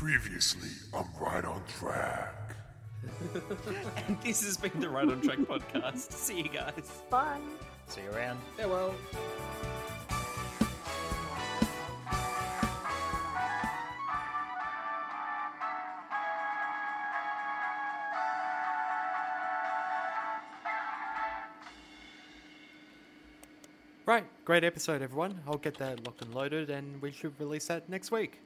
Previously on Right on Track. And this has been the Right on Track podcast. See you guys. Bye. See you around. Farewell. Right, great episode, everyone. I'll get that locked and loaded, and we should release that next week.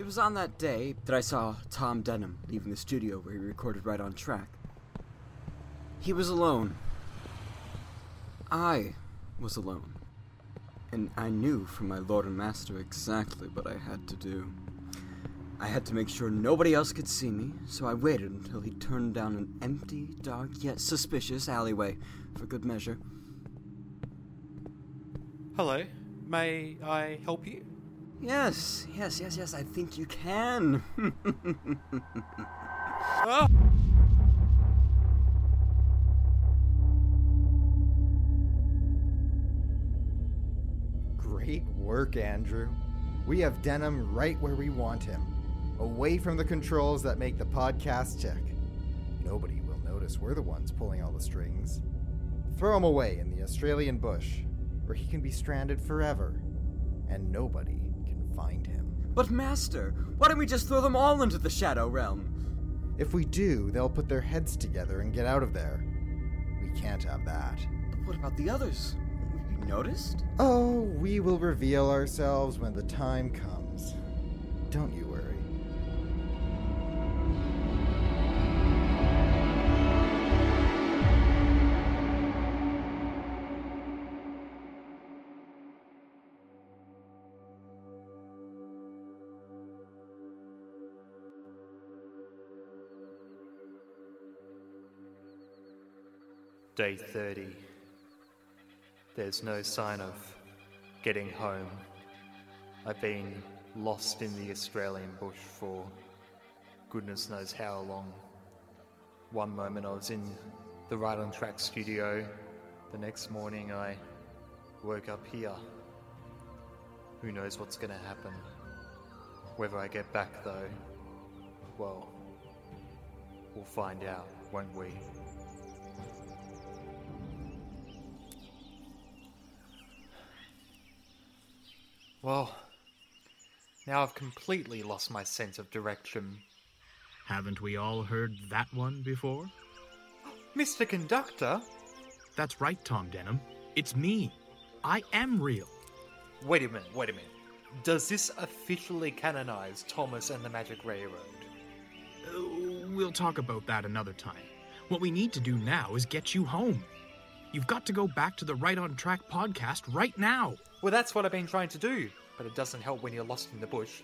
It was on that day that I saw Tom Denham leaving the studio where he recorded Right on Track. He was alone. I was alone. And I knew from my Lord and Master exactly what I had to do. I had to make sure nobody else could see me, so I waited until he turned down an empty, dark, yet suspicious alleyway, for good measure. Hello, may I help you? Yes, I think you can. Oh! Great work, Andrew. We have Denham right where we want him, away from the controls that make the podcast tick. Nobody will notice we're the ones pulling all the strings. Throw him away in the Australian bush, where he can be stranded forever, and nobody can find him. But Master, why don't we just throw them all into the Shadow Realm? If we do, they'll put their heads together and get out of there. We can't have that. But what about the others? Noticed? Oh, we will reveal ourselves when the time comes. Don't you worry. Day 30. There's no sign of getting home. I've been lost in the Australian bush for goodness knows how long. One moment I was in the Right on Track studio, the next morning I woke up here. Who knows what's going to happen? Whether I get back though, well, we'll find out, won't we? Well, now I've completely lost my sense of direction. Haven't we all heard that one before? Mr. Conductor? That's right, Tom Denham. It's me. I am real. Wait a minute. Does this officially canonize Thomas and the Magic Railroad? We'll talk about that another time. What we need to do now is get you home. You've got to go back to the Right on Track podcast right now. Well, that's what I've been trying to do, but it doesn't help when you're lost in the bush.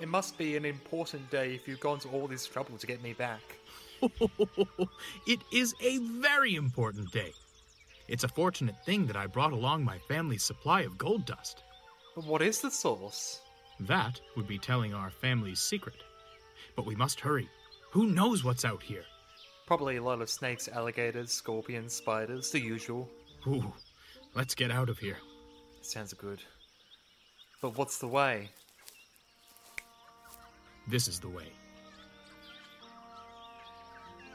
It must be an important day if you've gone to all this trouble to get me back. It is a very important day. It's a fortunate thing that I brought along my family's supply of gold dust. But what is the source? That would be telling our family's secret. But we must hurry. Who knows what's out here? Probably a lot of snakes, alligators, scorpions, spiders, the usual. Ooh, let's get out of here. Sounds good. But what's the way? This is the way.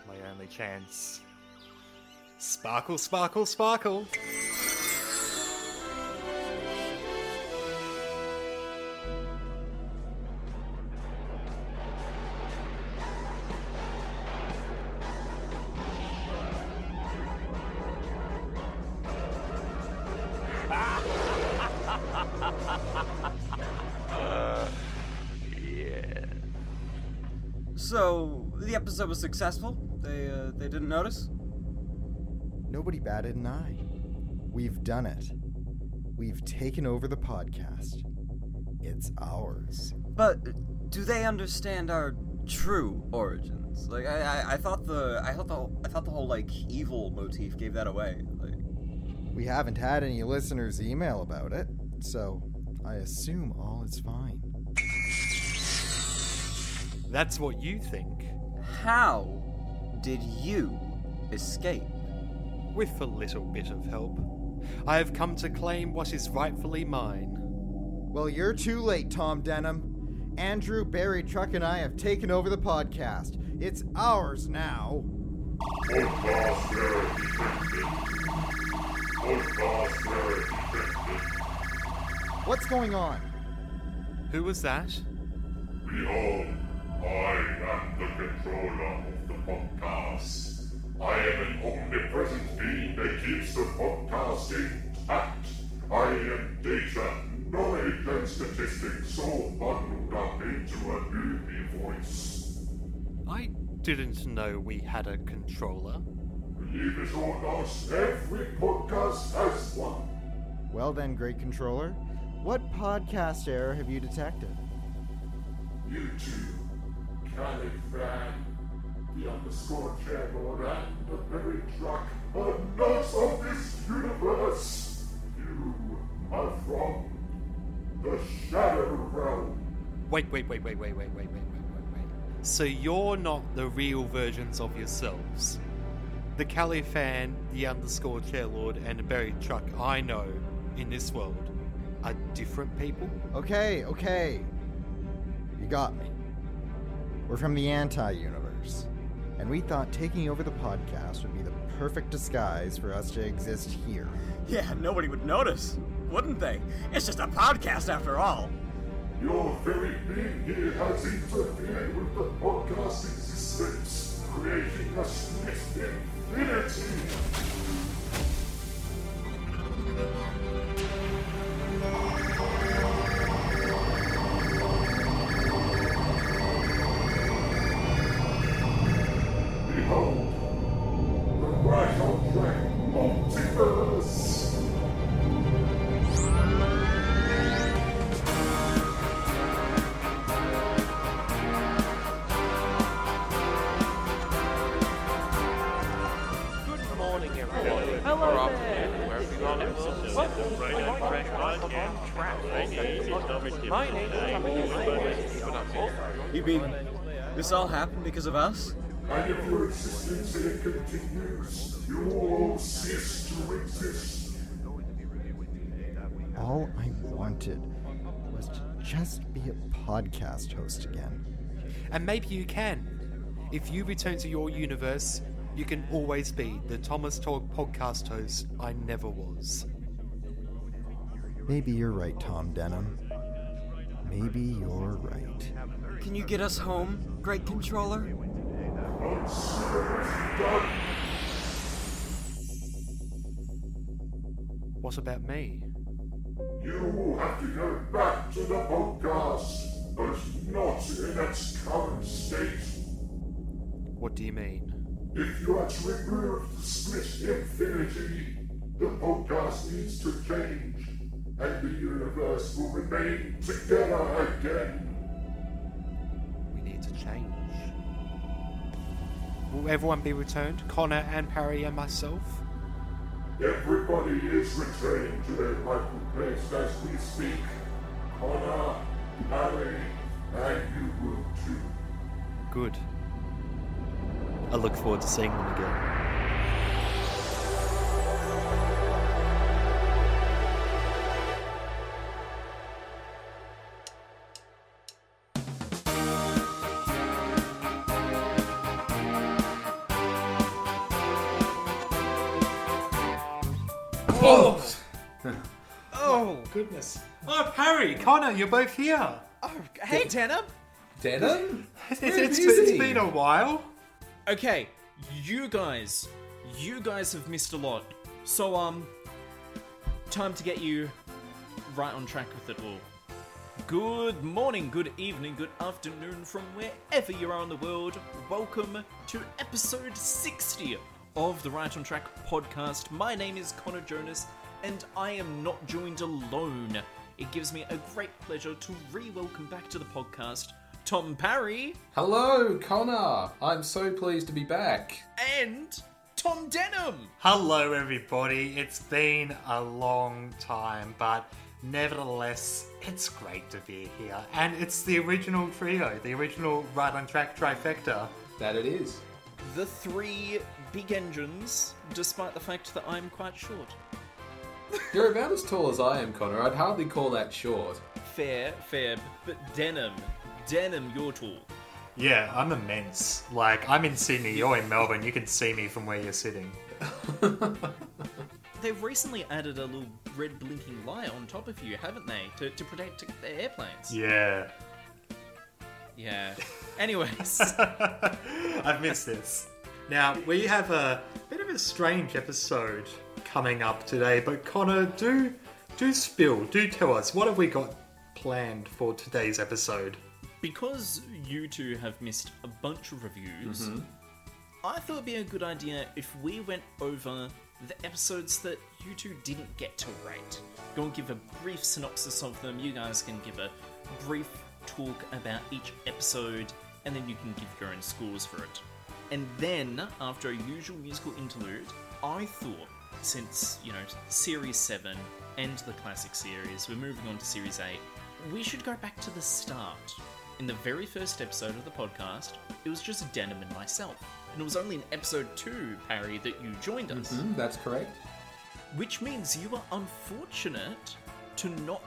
My only chance. Sparkle, sparkle, sparkle! So, the episode was successful? They didn't notice? Nobody batted an eye. We've done it. We've taken over the podcast. It's ours. But do they understand our true origins? Like I thought the whole like evil motif gave that away. Like, we haven't had any listeners email about it, so I assume all is fine. That's what you think. How did you escape? With a little bit of help. I have come to claim what is rightfully mine. Well, you're too late, Tom Denham. Andrew, Barry, Truck, and I have taken over the podcast. It's ours now. What's going on? Who was that? Behold, I am the controller of the podcast. I am an omnipresent being that keeps the podcast intact. I am data, knowledge, and statistics all bundled up into a gloomy voice. I didn't know we had a controller. Believe it or not, every podcast has one. Well then, great controller, what podcast error have you detected? YouTube, Califan, the underscore channel, and the very truck are not of this universe. You are from the Shadow Realm. Wait. So you're not the real versions of yourselves. The Califan, the underscore chairlord, and the buried truck I know in this world are different people? Okay. You got me. We're from the anti-universe, and we thought taking over the podcast would be the perfect disguise for us to exist here. Yeah, nobody would notice, wouldn't they? It's just a podcast after all. Your very being here has interfered with the podcast's existence, creating a swift infinity. Behold, the Right on Track Multiverse. Good morning, everyone. Hello there. You mean this all happened because of us? And if your existence here continues, you will all cease to exist. All I wanted was to just be a podcast host again. And maybe you can. If you return to your universe, you can always be the Thomas Talk podcast host I never was. Maybe you're right, Tom Denham. Maybe you're right. Can you get us home, Great Controller? What about me? You have to go back to the podcast, but not in its current state. What do you mean? If you are to remove the split infinity, the podcast needs to change, and the universe will remain together again. We need to change. Will everyone be returned? Connor and Parry and myself? Everybody is returned to their rightful place as we speak. Connor, Parry, and you will too. Good. I look forward to seeing them again. Goodness. Oh, Parry, Connor, you're both here. Oh, hey, Denham. Denham? It's been a while. Okay, you guys have missed a lot. So, time to get you right on track with it all. Good morning, good evening, good afternoon from wherever you are in the world. Welcome to episode 60 of the Right on Track podcast. My name is Connor Jonas, and I am not joined alone. It gives me a great pleasure to re-welcome back to the podcast, Tom Parry. Hello, Connor. I'm so pleased to be back. And Tom Denham. Hello, everybody. It's been a long time, but nevertheless, it's great to be here. And it's the original trio, the original Right on Track trifecta. That it is. the three big engines, despite the fact that I'm quite short. You're about as tall as I am, Connor. I'd hardly call that short. Fair, but Denham, you're tall. Yeah, I'm immense. Like, I'm in Sydney, you're in Melbourne, you can see me from where you're sitting. They've recently added a little red blinking light on top of you, haven't they? To protect their airplanes. Yeah. Anyways. I've missed this. Now, we have a bit of a strange episode coming up today, but Connor, do tell us, what have we got planned for today's episode? Because you two have missed a bunch of reviews, mm-hmm. I thought it'd be a good idea if we went over the episodes that you two didn't get to rate. Go and give a brief synopsis of them, you guys can give a brief talk about each episode, and then you can give your own scores for it. And then, after a usual musical interlude, I thought, since, Series 7 and the classic series, we're moving on to Series 8, we should go back to the start. In the very first episode of the podcast, it was just Denham and myself. And it was only in episode 2, Parry, that you joined us. Mm-hmm, that's correct. Which means you are unfortunate to not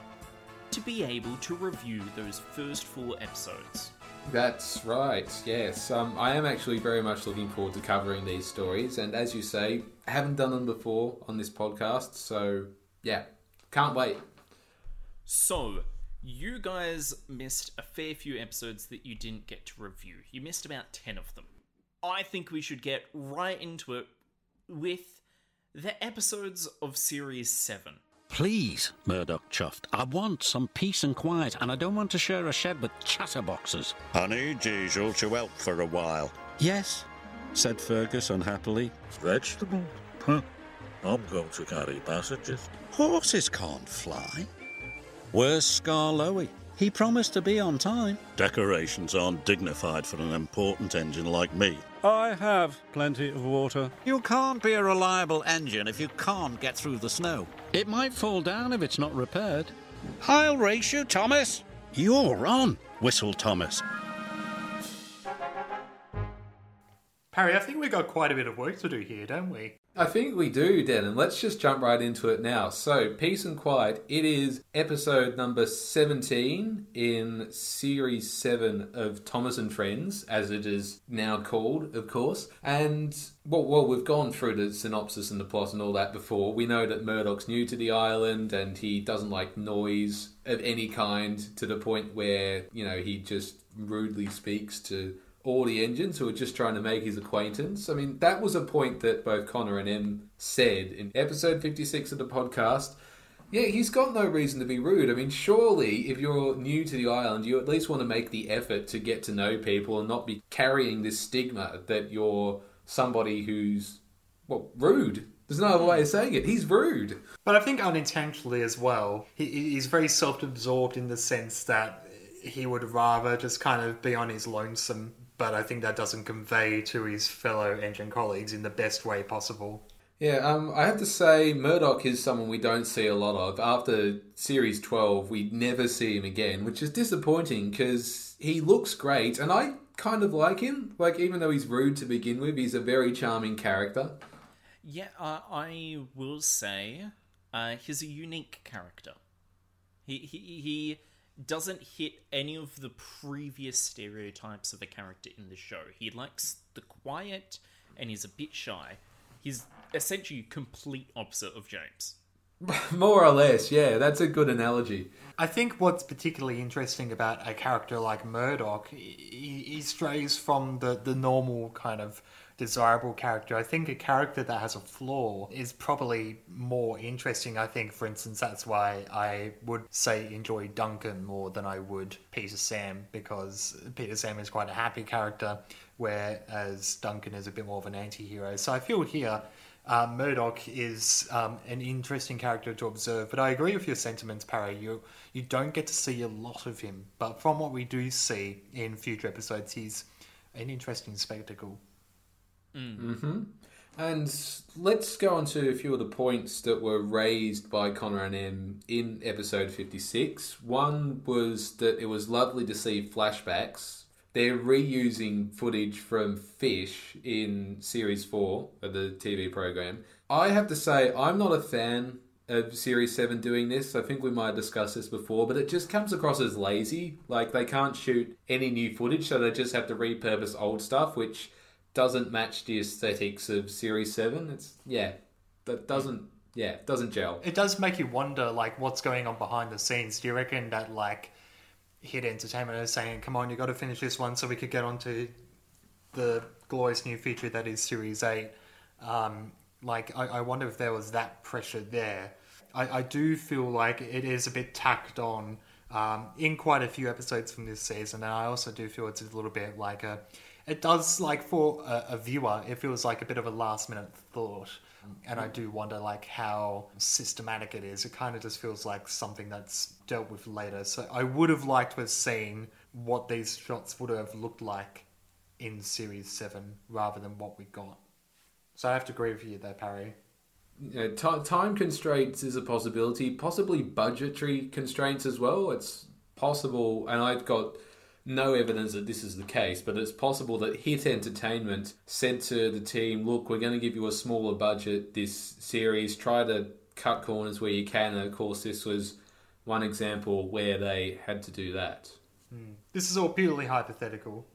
to be able to review those first 4 episodes. That's right, yes. I am actually very much looking forward to covering these stories. And as you say, I haven't done them before on this podcast. So, yeah, can't wait. So, you guys missed a fair few episodes that you didn't get to review. You missed about 10 of them. I think we should get right into it with the episodes of Series 7. Please, Murdoch chuffed. I want some peace and quiet, and I don't want to share a shed with chatterboxes. I need Diesel to help for a while. Yes, said Fergus unhappily. Vegetable? Huh. I'm going to carry passengers. Horses can't fly. Where's Skarloey? He promised to be on time. Decorations aren't dignified for an important engine like me. I have plenty of water. You can't be a reliable engine if you can't get through the snow. It might fall down if it's not repaired. I'll race you, Thomas. You're on, whistled Thomas. Parry, I think we got quite a bit of work to do here, don't we? I think we do, Denham. Let's just jump right into it now. So, Peace and Quiet, it is episode number 17 in Series 7 of Thomas and Friends, as it is now called, of course. And, well, we've gone through the synopsis and the plot and all that before. We know that Murdoch's new to the island and he doesn't like noise of any kind, to the point where, he just rudely speaks to all the engines who were just trying to make his acquaintance. I mean, that was a point that both Connor and Em said in episode 56 of the podcast. Yeah, he's got no reason to be rude. I mean, surely if you're new to the island, you at least want to make the effort to get to know people and not be carrying this stigma that you're somebody who's, rude. There's no other way of saying it. He's rude. But I think unintentionally as well, he's very self-absorbed in the sense that he would rather just kind of be on his lonesome. But I think that doesn't convey to his fellow engine colleagues in the best way possible. Yeah, I have to say Murdoch is someone we don't see a lot of. After Series 12, we never see him again, which is disappointing because he looks great, and I kind of like him. Like, even though he's rude to begin with, he's a very charming character. Yeah, I will say he's a unique character. He doesn't hit any of the previous stereotypes of a character in the show. He likes the quiet and he's a bit shy. He's essentially complete opposite of James. More or less, yeah, that's a good analogy. I think what's particularly interesting about a character like Murdoch, he strays from the normal kind of desirable character. I think a character that has a flaw is probably more interesting. I think, for instance, that's why I would say enjoy Duncan more than I would Peter Sam, because Peter Sam is quite a happy character, whereas Duncan is a bit more of an anti-hero. So I feel here Murdoch is an interesting character to observe, but I agree with your sentiments, Parry. You don't get to see a lot of him, but from what we do see in future episodes, he's an interesting spectacle. Mm-hmm. And let's go on to a few of the points that were raised by Connor and Em in episode 56. One was that it was lovely to see flashbacks They're reusing footage from Fish in Series 4 of the TV program. I have to say, I'm not a fan of Series 7 doing this. I think we might have discussed this before, but it just comes across as lazy. Like, they can't shoot any new footage, so they just have to repurpose old stuff, which doesn't match the aesthetics of Series 7. It's, yeah, that doesn't... yeah, it doesn't gel. It does make you wonder, like, what's going on behind the scenes. Do you reckon that, like, Hit Entertainment is saying, come on, you got to finish this one so we could get on to the glorious new feature that is Series 8? Like, I wonder if there was that pressure there. I do feel like it is a bit tacked on in quite a few episodes from this season, and I also do feel it's a little bit like a... it does, like, for a viewer, it feels like a bit of a last-minute thought. And I do wonder, like, how systematic it is. It kind of just feels like something that's dealt with later. So I would have liked to have seen what these shots would have looked like in Series 7 rather than what we got. So I have to agree with you there, Parry. Yeah, time constraints is a possibility. Possibly budgetary constraints as well. It's possible, and I've got... no evidence that this is the case, but it's possible that Hit Entertainment said to the team, look, we're going to give you a smaller budget this series, try to cut corners where you can, and of course this was one example where they had to do that. This is all purely hypothetical.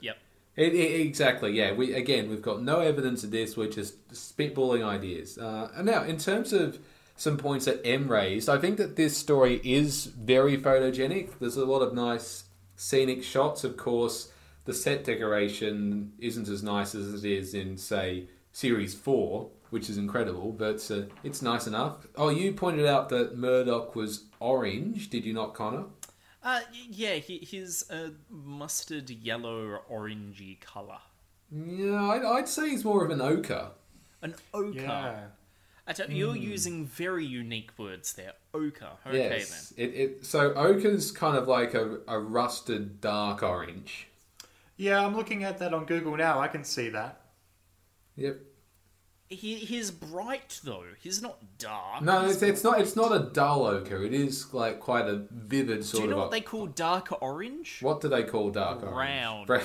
Yep. Exactly, yeah. We've got no evidence of this, we're just spitballing ideas. And now, in terms of some points that Em raised, I think that this story is very photogenic. There's a lot of nice... scenic shots. Of course, the set decoration isn't as nice as it is in, say, Series 4, which is incredible, but it's nice enough. Oh, you pointed out that Murdoch was orange, did you not, Connor? Yeah, he's a mustard yellow orangey colour. Yeah, I'd say he's more of an ochre. An ochre? Yeah. You're using very unique words there. Ochre. Okay, yes. Then. So ochre's kind of like a rusted dark orange. Yeah, I'm looking at that on Google now. I can see that. Yep. He's bright though. He's not dark. No, it's not. It's not a dull ochre. It is like quite a vivid sort of. Do you know what they call dark orange? What do they call dark orange? Brown.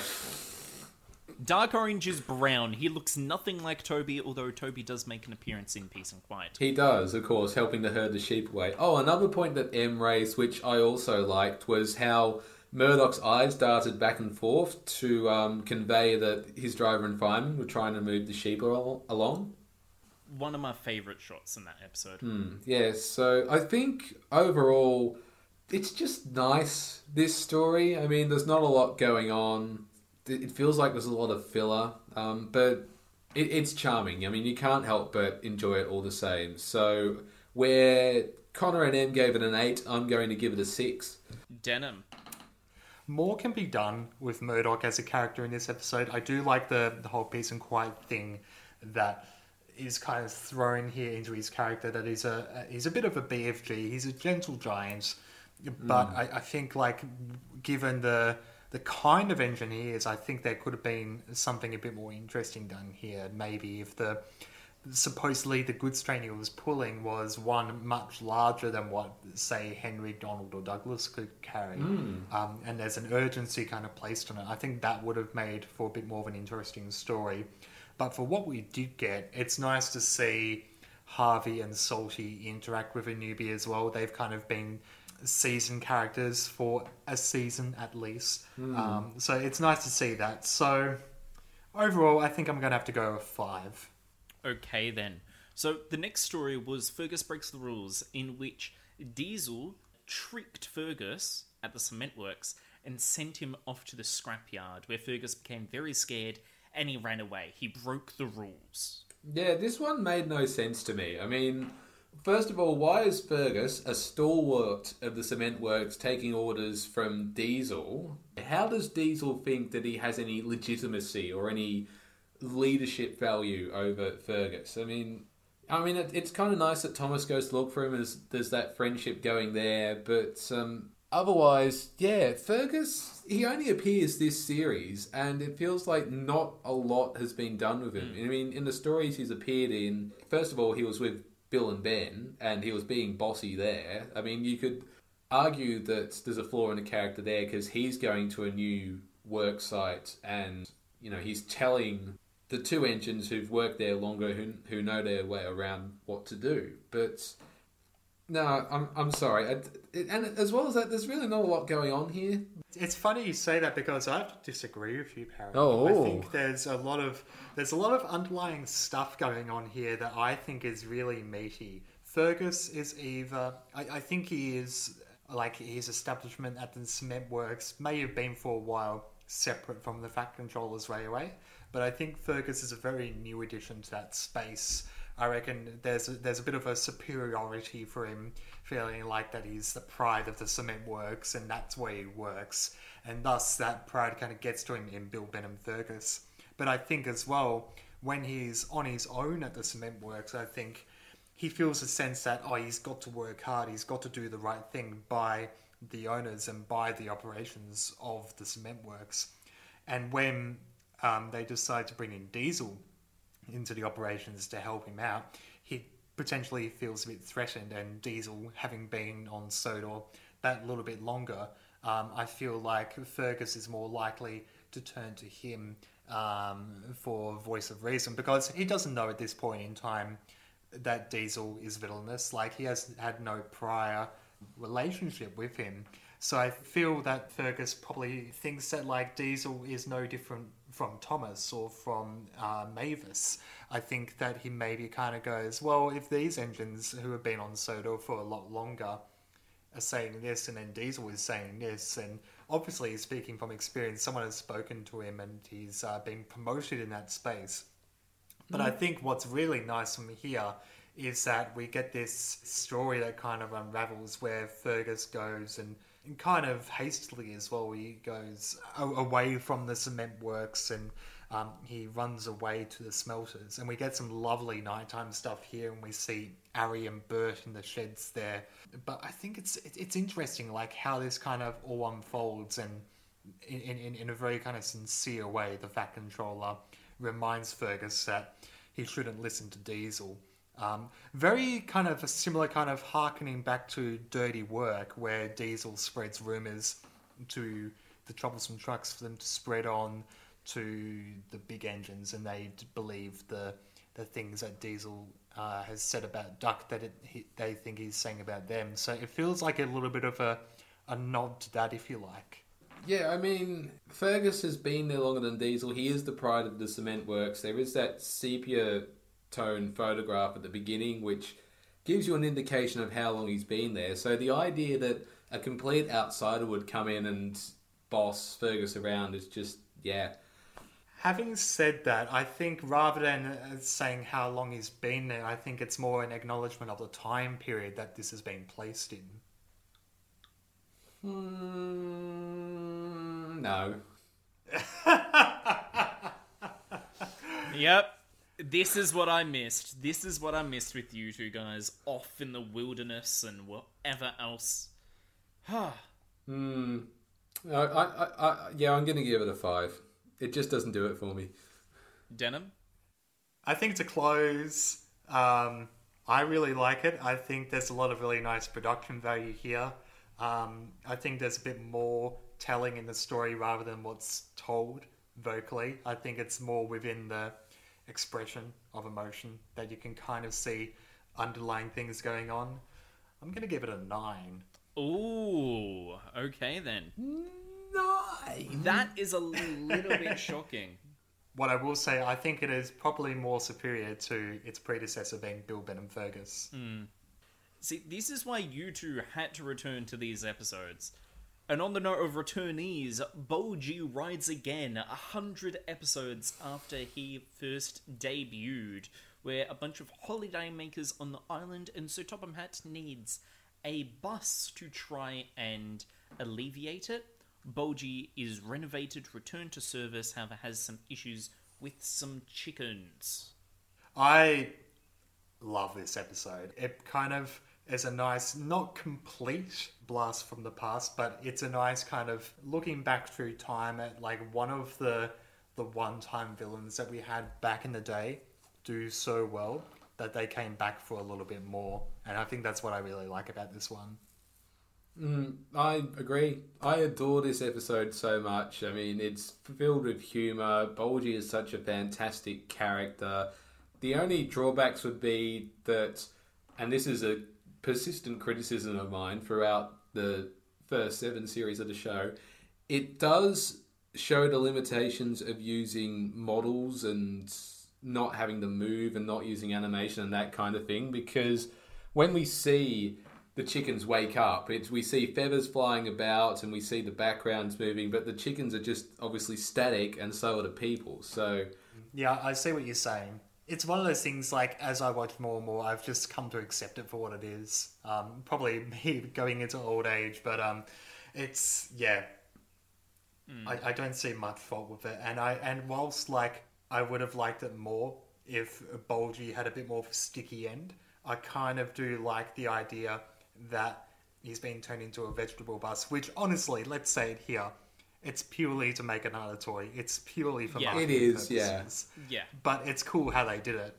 Dark orange is brown. He looks nothing like Toby, although Toby does make an appearance in Peace and Quiet. He does, of course, helping to herd the sheep away. Oh, another point that Em raised, which I also liked, was how Murdoch's eyes darted back and forth to convey that his driver and fireman were trying to move the sheep along. One of my favourite shots in that episode. Yeah, so I think overall, it's just nice, this story. I mean, there's not a lot going on. It feels like there's a lot of filler, but it's charming. I mean, you can't help but enjoy it all the same. So where Connor and Em gave it an 8, I'm going to give it a 6. Denham. More can be done with Murdoch as a character in this episode. I do like the whole peace and quiet thing that is kind of thrown here into his character, that he's a bit of a BFG. He's a gentle giant, but I think, like, given the kind of engineers, I think there could have been something a bit more interesting done here. Maybe if supposedly the goods train he was pulling was one much larger than what, say, Henry, Donald or Douglas could carry. And there's an urgency kind of placed on it. I think that would have made for a bit more of an interesting story. But for what we did get, it's nice to see Harvey and Salty interact with Anubia as well. They've kind of been season characters for a season at least. So it's nice to see that. So overall, I think I'm going to have to go with 5. Okay then. So the next story was Fergus Breaks the Rules, in which Diesel tricked Fergus at the cement works and sent him off to the scrapyard, where Fergus became very scared and he ran away. He broke the rules. Yeah, this one made no sense to me. I mean, first of all, why is Fergus, a stalwart of the cement works, taking orders from Diesel? How does Diesel think that he has any legitimacy or any leadership value over Fergus? I mean, it's kind of nice that Thomas goes to look for him, and there's that friendship going there, but otherwise, yeah, Fergus, he only appears this series, and it feels like not a lot has been done with him. I mean, in the stories he's appeared in, first of all, he was with Bill and Ben, and he was being bossy there. I mean, you could argue that there's a flaw in the character there because he's going to a new work site, and you know he's telling the two engines who've worked there longer, who know their way around what to do. But no, I'm sorry. And as well as that, there's really not a lot going on here. It's funny you say that because I have to disagree with you, Harold. Oh. I think there's a lot of underlying stuff going on here that I think is really meaty. Fergus is either... I think he is... Like, his establishment at the cement works may have been for a while separate from the Fat Controllers Railway, but I think Fergus is a very new addition to that space. I reckon there's a bit of a superiority for him, feeling like that he's the pride of the cement works and that's where he works, and thus that pride kind of gets to him in Bill Benham Fergus. But I think as well, when he's on his own at the cement works, I think he feels a sense that, oh, he's got to work hard, he's got to do the right thing by the owners and by the operations of the cement works. And when they decide to bring in Diesel into the operations to help him out, he potentially feels a bit threatened, and Diesel, having been on Sodor that little bit longer, I feel like Fergus is more likely to turn to him for voice of reason, because he doesn't know at this point in time that Diesel is villainous. Like, he has had no prior relationship with him. So I feel that Fergus probably thinks that, like, Diesel is no different from Thomas or from Mavis. I think that he maybe kind of goes, well, if these engines who have been on Sodor for a lot longer are saying this, and then Diesel is saying this, and obviously speaking from experience, someone has spoken to him and he's been promoted in that space. But I think what's really nice from here is that we get this story that kind of unravels, where Fergus goes and kind of hastily as well, he goes away from the cement works and he runs away to the smelters. And we get some lovely nighttime stuff here, and we see Ari and Bert in the sheds there. But I think it's interesting, like, how this kind of all unfolds, and in a very kind of sincere way, the Fat Controller reminds Fergus that he shouldn't listen to Diesel. Very kind of a similar kind of hearkening back to Dirty Work, where Diesel spreads rumours to the troublesome trucks for them to spread on to the big engines, and they believe the things that Diesel has said about Duck they think he's saying about them. So it feels like a little bit of a nod to that, if you like. Yeah, I mean, Fergus has been there longer than Diesel. He is the pride of the cement works. There is that sepia tone photograph at the beginning, which gives you an indication of how long he's been there. So the idea that a complete outsider would come in and boss Fergus around is just, yeah. Having said that, I think rather than saying how long he's been there, I think it's more an acknowledgement of the time period that this has been placed in. No. Yep. This is what I missed. This is what I missed with you two guys off in the wilderness and whatever else. I'm going to give it a 5. It just doesn't do it for me. Denham? I think to close, I really like it. I think there's a lot of really nice production value here. I think there's a bit more telling in the story rather than what's told vocally. I think it's more within the expression of emotion that you can kind of see underlying things going on. I'm going to give it a 9. Ooh, okay then. 9! That is a little bit shocking. What I will say, I think it is probably more superior to its predecessor being Bill Benham Fergus. See, this is why you two had to return to these episodes. And on the note of returnees, Bulgy rides again 100 episodes after he first debuted, where a bunch of holiday makers on the island and Sir Topham Hatt needs a bus to try and alleviate it. Bulgy is renovated, returned to service, however has some issues with some chickens. I love this episode. It kind of is a nice, not complete blast from the past, but it's a nice kind of looking back through time at, like, one of the one-time villains that we had back in the day do so well that they came back for a little bit more. And I think that's what I really like about this one. I agree. I adore this episode so much. I mean, it's filled with humour. Bulgy is such a fantastic character. The only drawbacks would be that, and this is a persistent criticism of mine throughout the first 7 series of the show, it does show the limitations of using models and not having them move and not using animation and that kind of thing, because when we see the chickens wake up, we see feathers flying about and we see the backgrounds moving, but the chickens are just obviously static and so are the people. So yeah, I see what you're saying. It's one of those things, like, as I watch more and more, I've just come to accept it for what it is. Probably me going into old age, but it's, yeah. I don't see much fault with it. And whilst, like, I would have liked it more if Bulgy had a bit more of a sticky end, I kind of do like the idea that he's being turned into a vegetable bus, which honestly, let's say it here, it's purely to make another toy. It's purely for marketing purposes. Yeah. But it's cool how they did it.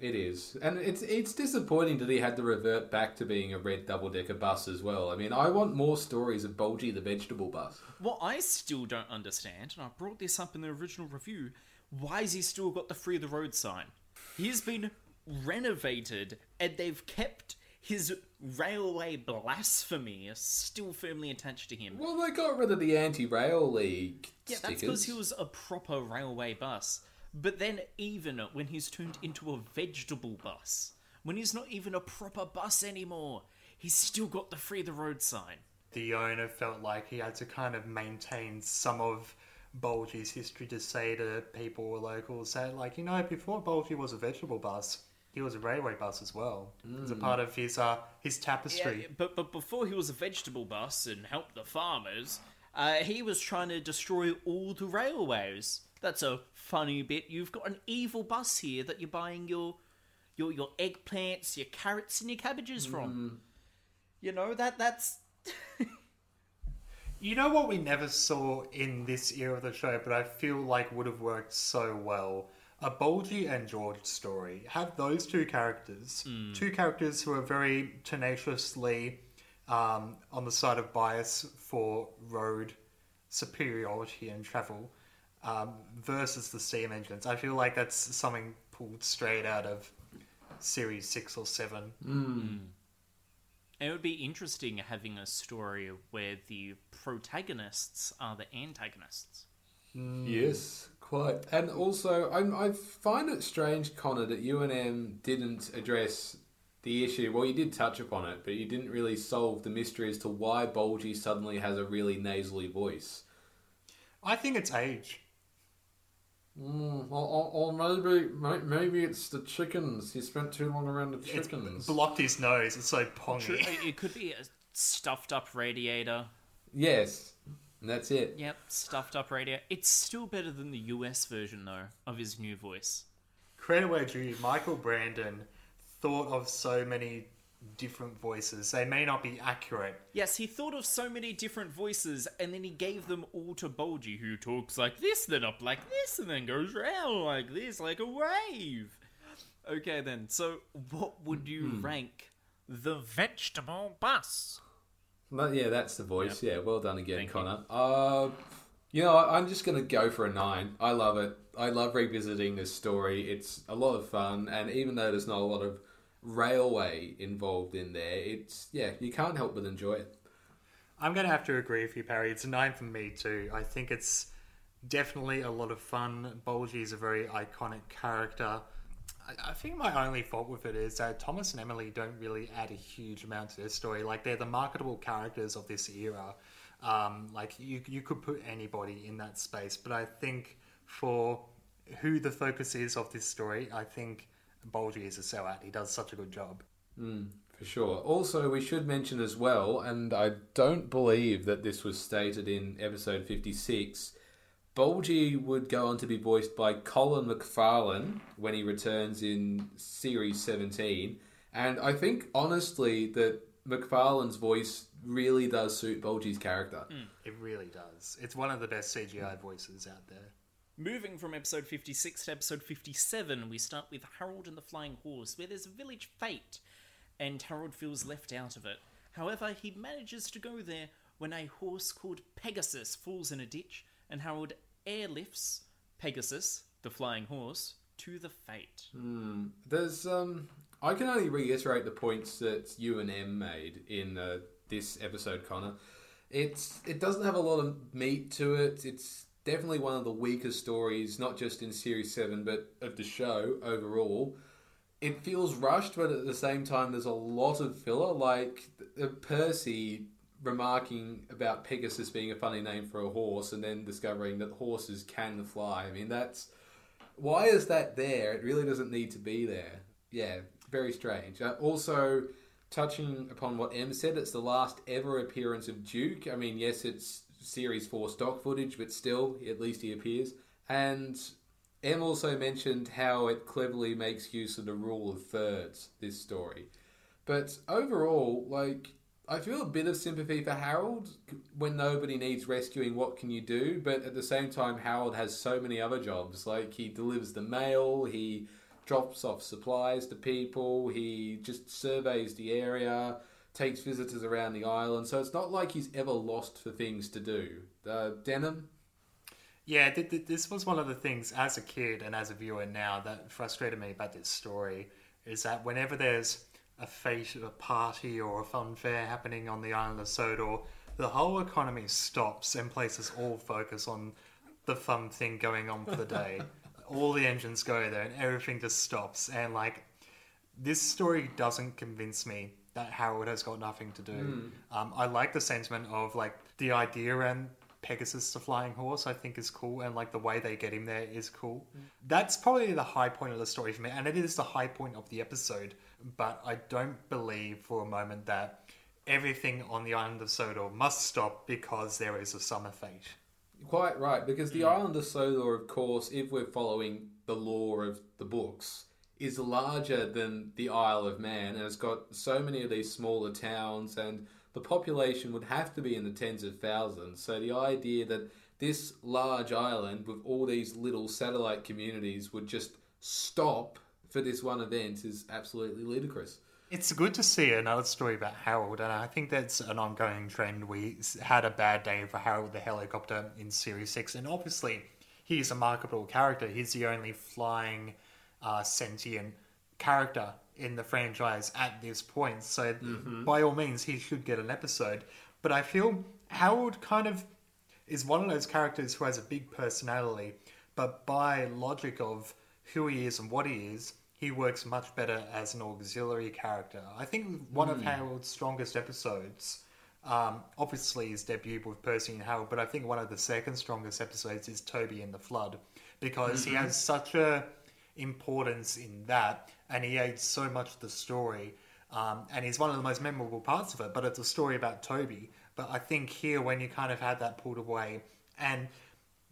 It is. And it's disappointing that he had to revert back to being a red double-decker bus as well. I mean, I want more stories of Bulgy the vegetable bus. What I still don't understand, and I brought this up in the original review, why has he still got the Free the Road sign? He's been renovated, and they've kept his railway blasphemy is still firmly attached to him. Well, they got rid of the anti-rail league stickers. Yeah, that's because he was a proper railway bus. But then even when he's turned into a vegetable bus, when he's not even a proper bus anymore, he's still got the Free the Road sign. The owner felt like he had to kind of maintain some of Bulgy's history to say to people or locals, say, like, you know, before Bulgy was a vegetable bus, he was a railway bus as well. It was a part of his tapestry. Yeah, but before he was a vegetable bus and helped the farmers, he was trying to destroy all the railways. That's a funny bit. You've got an evil bus here that you're buying your eggplants, your carrots, and your cabbages from. You know, that's... You know what we never saw in this era of the show, but I feel like would have worked so well? A Bulgy and George story. Have those two characters. Two characters who are very tenaciously on the side of bias for road superiority and travel versus the steam engines. I feel like that's something pulled straight out of series 6 or 7. It would be interesting having a story where the protagonists are the antagonists. Yes, quite. And also, I find it strange, Connor, that you and Em didn't address the issue. Well, you did touch upon it, but you didn't really solve the mystery as to why Bulgy suddenly has a really nasally voice. I think it's age. Or maybe it's the chickens. He spent too long around the chickens. It's blocked his nose. It's so pongy. It could be a stuffed-up radiator. Yes. And that's it. Yep, stuffed up radio. It's still better than the US version, though, of his new voice. Credit where due, Michael Brandon thought of so many different voices. They may not be accurate. Yes, he thought of so many different voices, and then he gave them all to Bulgy, who talks like this, then up like this, and then goes round like this, like a wave. Okay, then. So, what would you rank the vegetable bus? But yeah, that's the voice. Yep. Yeah, well done again, Thank Connor. You. I'm just going to go for a 9. I love it. I love revisiting this story. It's a lot of fun, and even though there's not a lot of railway involved in there, it's, yeah, you can't help but enjoy it. I'm going to have to agree with you, Parry. It's a 9 for me, too. I think it's definitely a lot of fun. Bulgy is a very iconic character. I think my only fault with it is that Thomas and Emily don't really add a huge amount to their story. Like, they're the marketable characters of this era. Like, you could put anybody in that space. But I think for who the focus is of this story, I think Bulgy is a sellout. He does such a good job. For sure. Also, we should mention as well, and I don't believe that this was stated in episode 56... Bulgy would go on to be voiced by Colin McFarlane when he returns in Series 17. And I think, honestly, that McFarlane's voice really does suit Bulgy's character. It really does. It's one of the best CGI voices out there. Moving from episode 56 to episode 57, we start with Harold and the Flying Horse, where there's a village fete, and Harold feels left out of it. However, he manages to go there when a horse called Pegasus falls in a ditch and Harold airlifts Pegasus, the flying horse, to the fate. There's I can only reiterate the points that you and Em made in this episode, Connor. It doesn't have a lot of meat to it. It's definitely one of the weaker stories, not just in Series 7, but of the show overall. It feels rushed, but at the same time, there's a lot of filler. Like, Percy remarking about Pegasus being a funny name for a horse, and then discovering that horses can fly. I mean, that's... Why is that there? It really doesn't need to be there. Yeah, very strange. Also, touching upon what Em said, it's the last ever appearance of Duke. I mean, yes, it's Series 4 stock footage, but still, at least he appears. And Em also mentioned how it cleverly makes use of the rule of thirds, this story. But overall, like, I feel a bit of sympathy for Harold. When nobody needs rescuing, what can you do? But at the same time, Harold has so many other jobs. Like, he delivers the mail, he drops off supplies to people, he just surveys the area, takes visitors around the island, so it's not like he's ever lost for things to do. Denham? Yeah, this was one of the things as a kid and as a viewer now that frustrated me about this story, is that whenever there's a fete, a party or a fun fair happening on the island of Sodor, the whole economy stops and places all focus on the fun thing going on for the day. All the engines go there and everything just stops, and like, this story doesn't convince me that Harold has got nothing to do. I like the sentiment of, like, the idea around Pegasus the flying horse, I think, is cool, and like the way they get him there is cool. That's probably the high point of the story for me, and it is the high point of the episode, but I don't believe for a moment that everything on the island of Sodor must stop because there is a summer fete. Quite right, because the island of Sodor, of course, if we're following the lore of the books, is larger than the Isle of Man, and it's got so many of these smaller towns, and the population would have to be in the tens of thousands. So the idea that this large island with all these little satellite communities would just stop for this one event is absolutely ludicrous. It's good to see another story about Harold, and I think that's an ongoing trend. We had a bad day for Harold the helicopter in Series 6, and obviously he's a marketable character. He's the only flying sentient character in the franchise at this point, so by all means he should get an episode. But I feel Harold kind of is one of those characters who has a big personality, but by logic of who he is and what he is, he works much better as an auxiliary character. I think one of Harold's strongest episodes, obviously his debut with Percy and Harold, but I think one of the second strongest episodes is Toby in the Flood, because he has such a importance in that, and he aids so much the story, and he's one of the most memorable parts of it. But it's a story about Toby. But I think here, when you kind of had that pulled away, and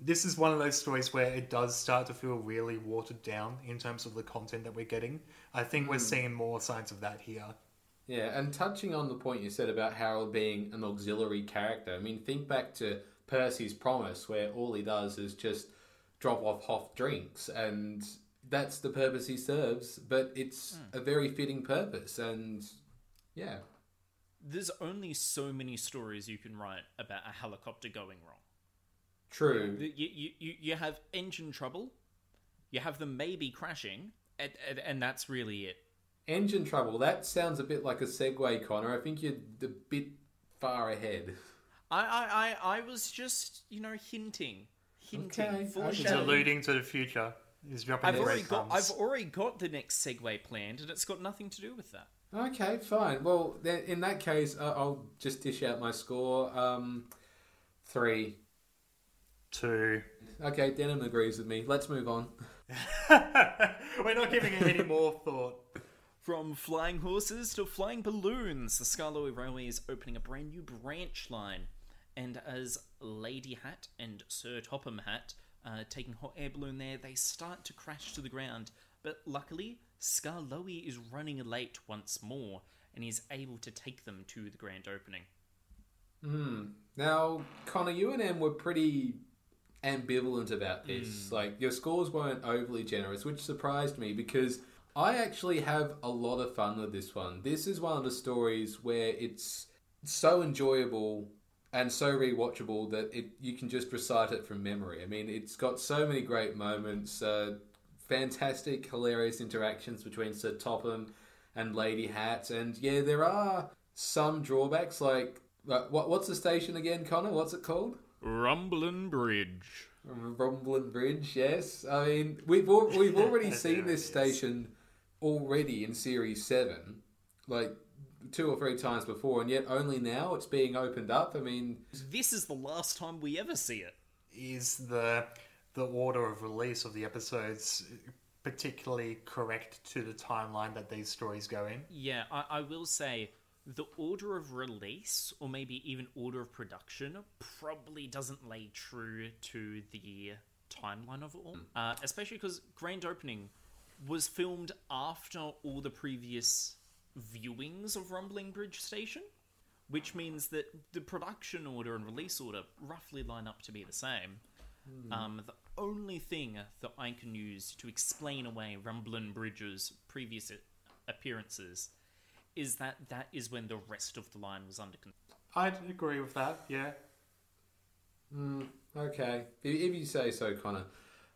this is one of those stories where it does start to feel really watered down in terms of the content that we're getting. I think we're seeing more signs of that here. Yeah, and touching on the point you said about Harold being an auxiliary character, I mean, think back to Percy's Promise, where all he does is just drop off hot drinks, and that's the purpose he serves, but it's a very fitting purpose, and yeah. There's only so many stories you can write about a helicopter going wrong. True. You have engine trouble, you have them maybe crashing, and that's really it. Engine trouble, that sounds a bit like a segue, Connor. I think you're a bit far ahead. I was just, hinting. Okay. He's alluding to the future. I've already got the next segue planned, and it's got nothing to do with that. Okay, fine. Well, in that case, I'll just dish out my score. 3-2. Okay, Denham agrees with me. Let's move on. We're not giving it any more thought. From flying horses to flying balloons, the Skarloey Railway is opening a brand new branch line. And as Lady Hat and Sir Topham Hatt taking hot air balloon there, they start to crash to the ground, but luckily Skarloey is running late once more and is able to take them to the grand opening. Now, Connor, you and Em were pretty ambivalent about this. Like, your scores weren't overly generous, which surprised me, because I actually have a lot of fun with this one. This is one of the stories where it's so enjoyable and so rewatchable that you can just recite it from memory. I mean, it's got so many great moments, fantastic, hilarious interactions between Sir Topham and Lady Hatt. And yeah, there are some drawbacks, like, what's the station again, Connor? What's it called? Rumbling Bridge. Rumbling Bridge, yes. I mean, we've already seen this station already in Series 7, like 2 or 3 times before, and yet only now it's being opened up. I mean, this is the last time we ever see it. Is the order of release of the episodes particularly correct to the timeline that these stories go in? Yeah, I will say the order of release, or maybe even order of production, probably doesn't lay true to the timeline of it all. Especially because Grand Opening was filmed after all the previous viewings of Rumbling Bridge Station, which means that the production order and release order roughly line up to be the same. The only thing that I can use to explain away Rumblin' Bridge's previous appearances is that is when the rest of the line was under control. I'd agree with that, yeah. Okay, if you say so, Connor.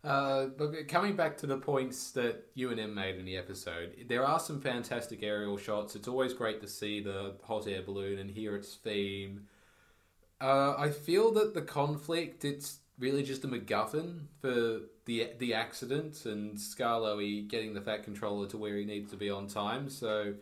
But coming back to the points that you and Em made in the episode, there are some fantastic aerial shots. It's always great to see the hot air balloon and hear its theme. I feel that the conflict, it's really just a MacGuffin for the accident and Skarloey getting the Fat Controller to where he needs to be on time. So,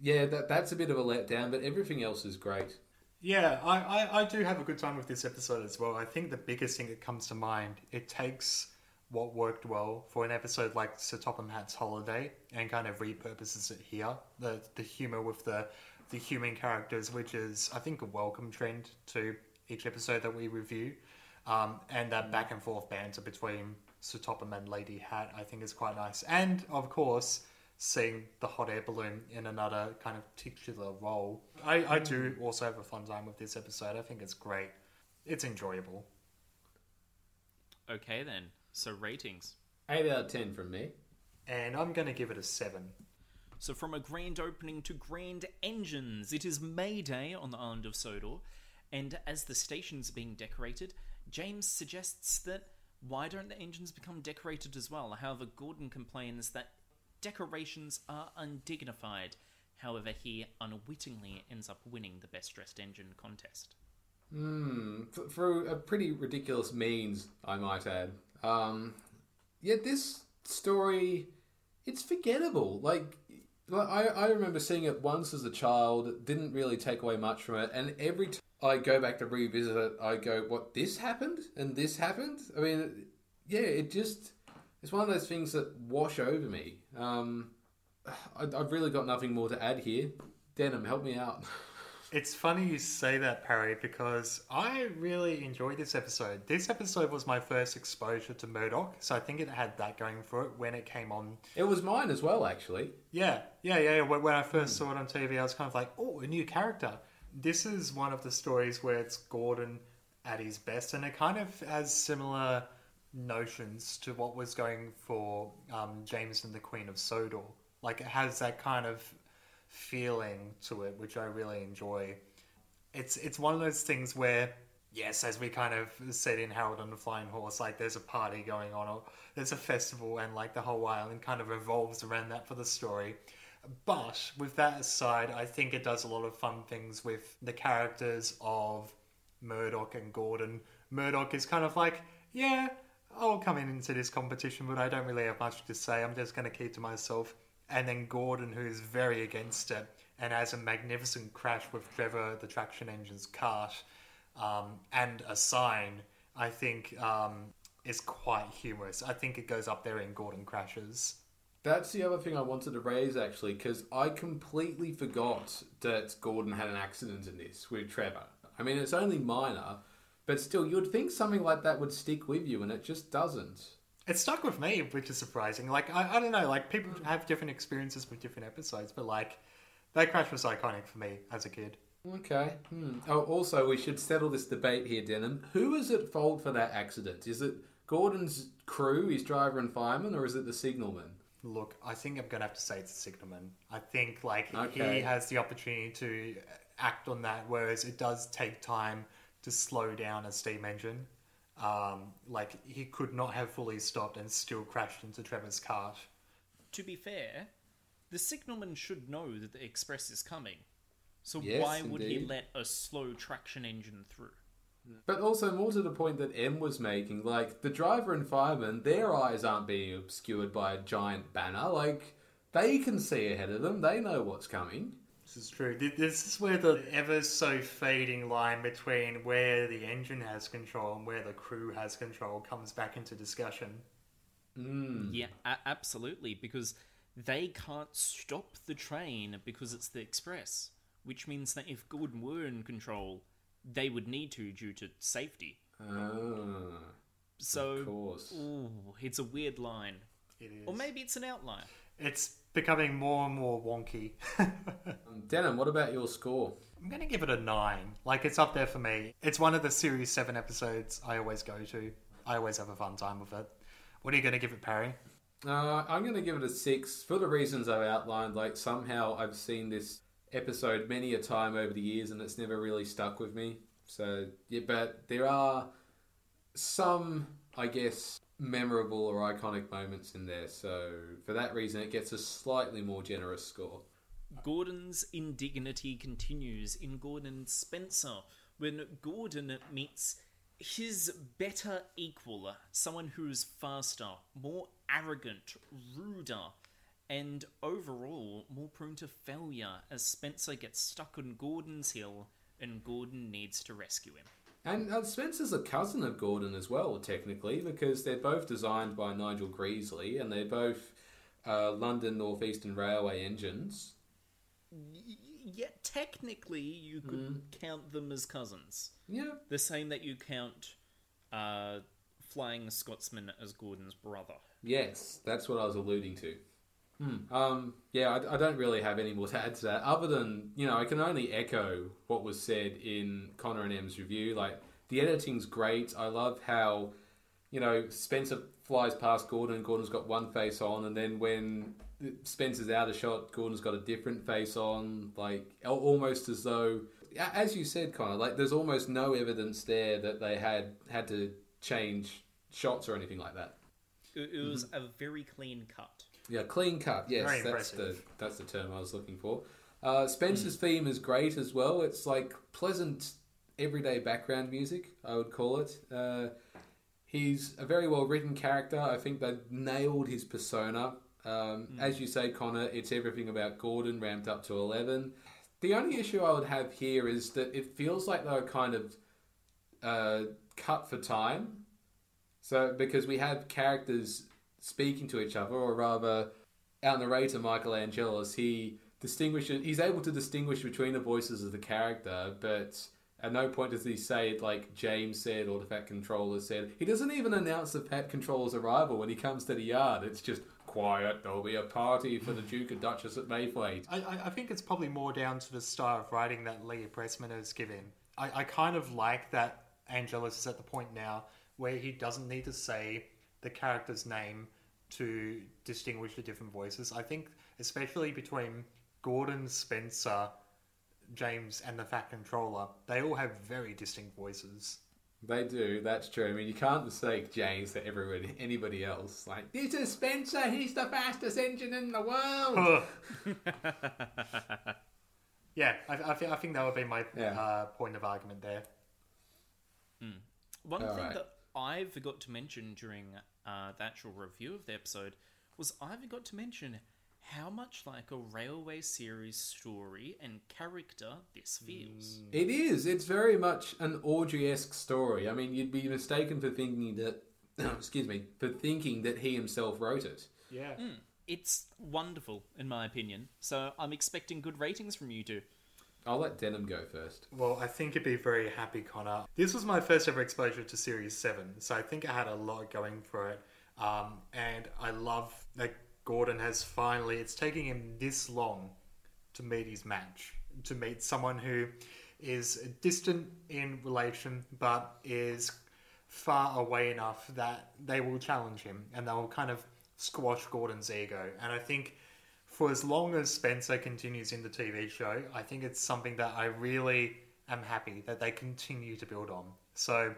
yeah, that's a bit of a letdown, but everything else is great. Yeah, I do have a good time with this episode as well. I think the biggest thing that comes to mind, it takes what worked well for an episode like Sir Topham Hatt's Holiday and kind of repurposes it here. The humour with the human characters, which is, I think, a welcome trend to each episode that we review. And that back and forth banter between Sir Topham and Lady Hatt, I think, is quite nice. And, of course, seeing the hot air balloon in another kind of titular role. I do also have a fun time with this episode. I think it's great. It's enjoyable. Okay, then. So, ratings. 8 out of 10 from me. And I'm going to give it a 7. So, from a grand opening to grand engines, it is May Day on the island of Sodor. And as the station's being decorated, James suggests that why don't the engines become decorated as well? However, Gordon complains that decorations are undignified. However, he unwittingly ends up winning the best dressed engine contest. Through a pretty ridiculous means, I might add. Yet this story, it's forgettable. Like, I remember seeing it once as a child, didn't really take away much from it, and every time I go back to revisit it, I go, what, this happened? And this happened? I mean, yeah, it's one of those things that wash over me. I've really got nothing more to add here. Denham, help me out. It's funny you say that, Parry, because I really enjoyed this episode. This episode was my first exposure to Murdoch, so I think it had that going for it when it came on. It was mine as well, actually. Yeah. When I first saw it on TV, I was kind of like, oh, a new character. This is one of the stories where it's Gordon at his best, and it kind of has similar notions to what was going for James and the Queen of Sodor. Like, it has that kind of feeling to it, which I really enjoy. It's one of those things where, yes, as we kind of said in Harold on the Flying Horse, like, there's a party going on, or there's a festival, and like the whole island kind of revolves around that for the story. But with that aside, I think it does a lot of fun things with the characters of Murdoch and Gordon. Murdoch is kind of like, yeah, I'll come into this competition, but I don't really have much to say. I'm just going to keep to myself. And then Gordon, who is very against it, and has a magnificent crash with Trevor, the traction engine's cart, and a sign, I think, is quite humorous. I think it goes up there in Gordon crashes. That's the other thing I wanted to raise, actually, because I completely forgot that Gordon had an accident in this with Trevor. I mean, it's only minor, but still, you would think something like that would stick with you, and it just doesn't. It stuck with me, which is surprising. Like, I don't know, like, people have different experiences with different episodes, but, like, that crash was iconic for me as a kid. Okay. Oh, also, we should settle this debate here, Denham. Who is at fault for that accident? Is it Gordon's crew, his driver and fireman, or is it the signalman? Look, I think I'm going to have to say it's a signalman. I think, like, okay, he has the opportunity to act on that, whereas it does take time to slow down a steam engine. Like, he could not have fully stopped and still crashed into Trevor's cart. To be fair, the signalman should know that the express is coming. So yes, why would he let a slow traction engine through? But also, more to the point that Em was making, like, the driver and fireman, their eyes aren't being obscured by a giant banner. Like, they can see ahead of them. They know what's coming. This is true. This is where the ever-so-fading line between where the engine has control and where the crew has control comes back into discussion. Mm. Yeah, absolutely, because they can't stop the train because it's the express, which means that if Gordon were in control, they would need to due to safety. Oh, so, of course. Ooh, it's a weird line. It is. Or maybe it's an outlier. It's becoming more and more wonky. Denham, what about your score? I'm going to give it a 9. Like, it's up there for me. It's one of the Series 7 episodes I always go to. I always have a fun time with it. What are you going to give it, Parry? I'm going to give it a 6 for the reasons I've outlined. Like, somehow I've seen this episode many a time over the years and it's never really stuck with me. So, yeah, but there are some, I guess, memorable or iconic moments in there. So, for that reason, it gets a slightly more generous score. Gordon's indignity continues in Gordon and Spencer when Gordon meets his better equal, someone who's faster, more arrogant, ruder, and overall more prone to failure as Spencer gets stuck on Gordon's hill and Gordon needs to rescue him. And Spencer's a cousin of Gordon as well, technically, because they're both designed by Nigel Greasley and they're both London North Eastern Railway engines. Yeah, technically you could count them as cousins. Yeah. The same that you count Flying Scotsman as Gordon's brother. Yes, that's what I was alluding to. I don't really have any more to add to that other than, you know, I can only echo what was said in Connor and Em's review. Like, the editing's great. I love how, you know, Spencer flies past Gordon, Gordon's got one face on, and then when Spencer's out of shot, Gordon's got a different face on, like, almost as though, as you said, Connor, like, there's almost no evidence there that they had to change shots or anything like that. It was a very clean cut. Yeah, clean cut. Yes, that's the term I was looking for. Spencer's theme is great as well. It's like pleasant everyday background music, I would call it. He's a very well-written character. I think they've nailed his persona. As you say, Connor, it's everything about Gordon ramped up to 11. The only issue I would have here is that it feels like they're kind of cut for time. So, because we have characters speaking to each other, or rather, our narrator, Michael Angelos, he's able to distinguish between the voices of the character, but at no point does he say it like James said or the Fat Controller said. He doesn't even announce the Fat Controller's arrival when he comes to the yard. It's just, quiet, there'll be a party for the Duke and Duchess at Mayfleet. I think it's probably more down to the style of writing that Leah Pressman has given. I kind of like that Angelos is at the point now where he doesn't need to say the character's name to distinguish the different voices. I think especially between Gordon, Spencer, James and the Fat Controller, they all have very distinct voices. They do, that's true. I mean, you can't mistake James for anybody else. Like, this is Spencer, he's the fastest engine in the world! Yeah, I think that would be my point of argument there. Mm. One all thing right. that I forgot to mention during the actual review of the episode was I forgot to mention how much like a railway series story and character this feels. It is. It's very much an Audrey-esque story. I mean, you'd be mistaken for thinking that, he himself wrote it. Yeah. It's wonderful, in my opinion. So I'm expecting good ratings from you two. I'll let Denham go first. Well, I think it'd be very happy, Connor. This was my first ever exposure to Series 7, so I think I had a lot going for it. And I love that Gordon has finally... It's taking him this long to meet his match, to meet someone who is distant in relation, but is far away enough that they will challenge him and they'll kind of squash Gordon's ego. And I think for as long as Spencer continues in the TV show, I think it's something that I really am happy that they continue to build on. So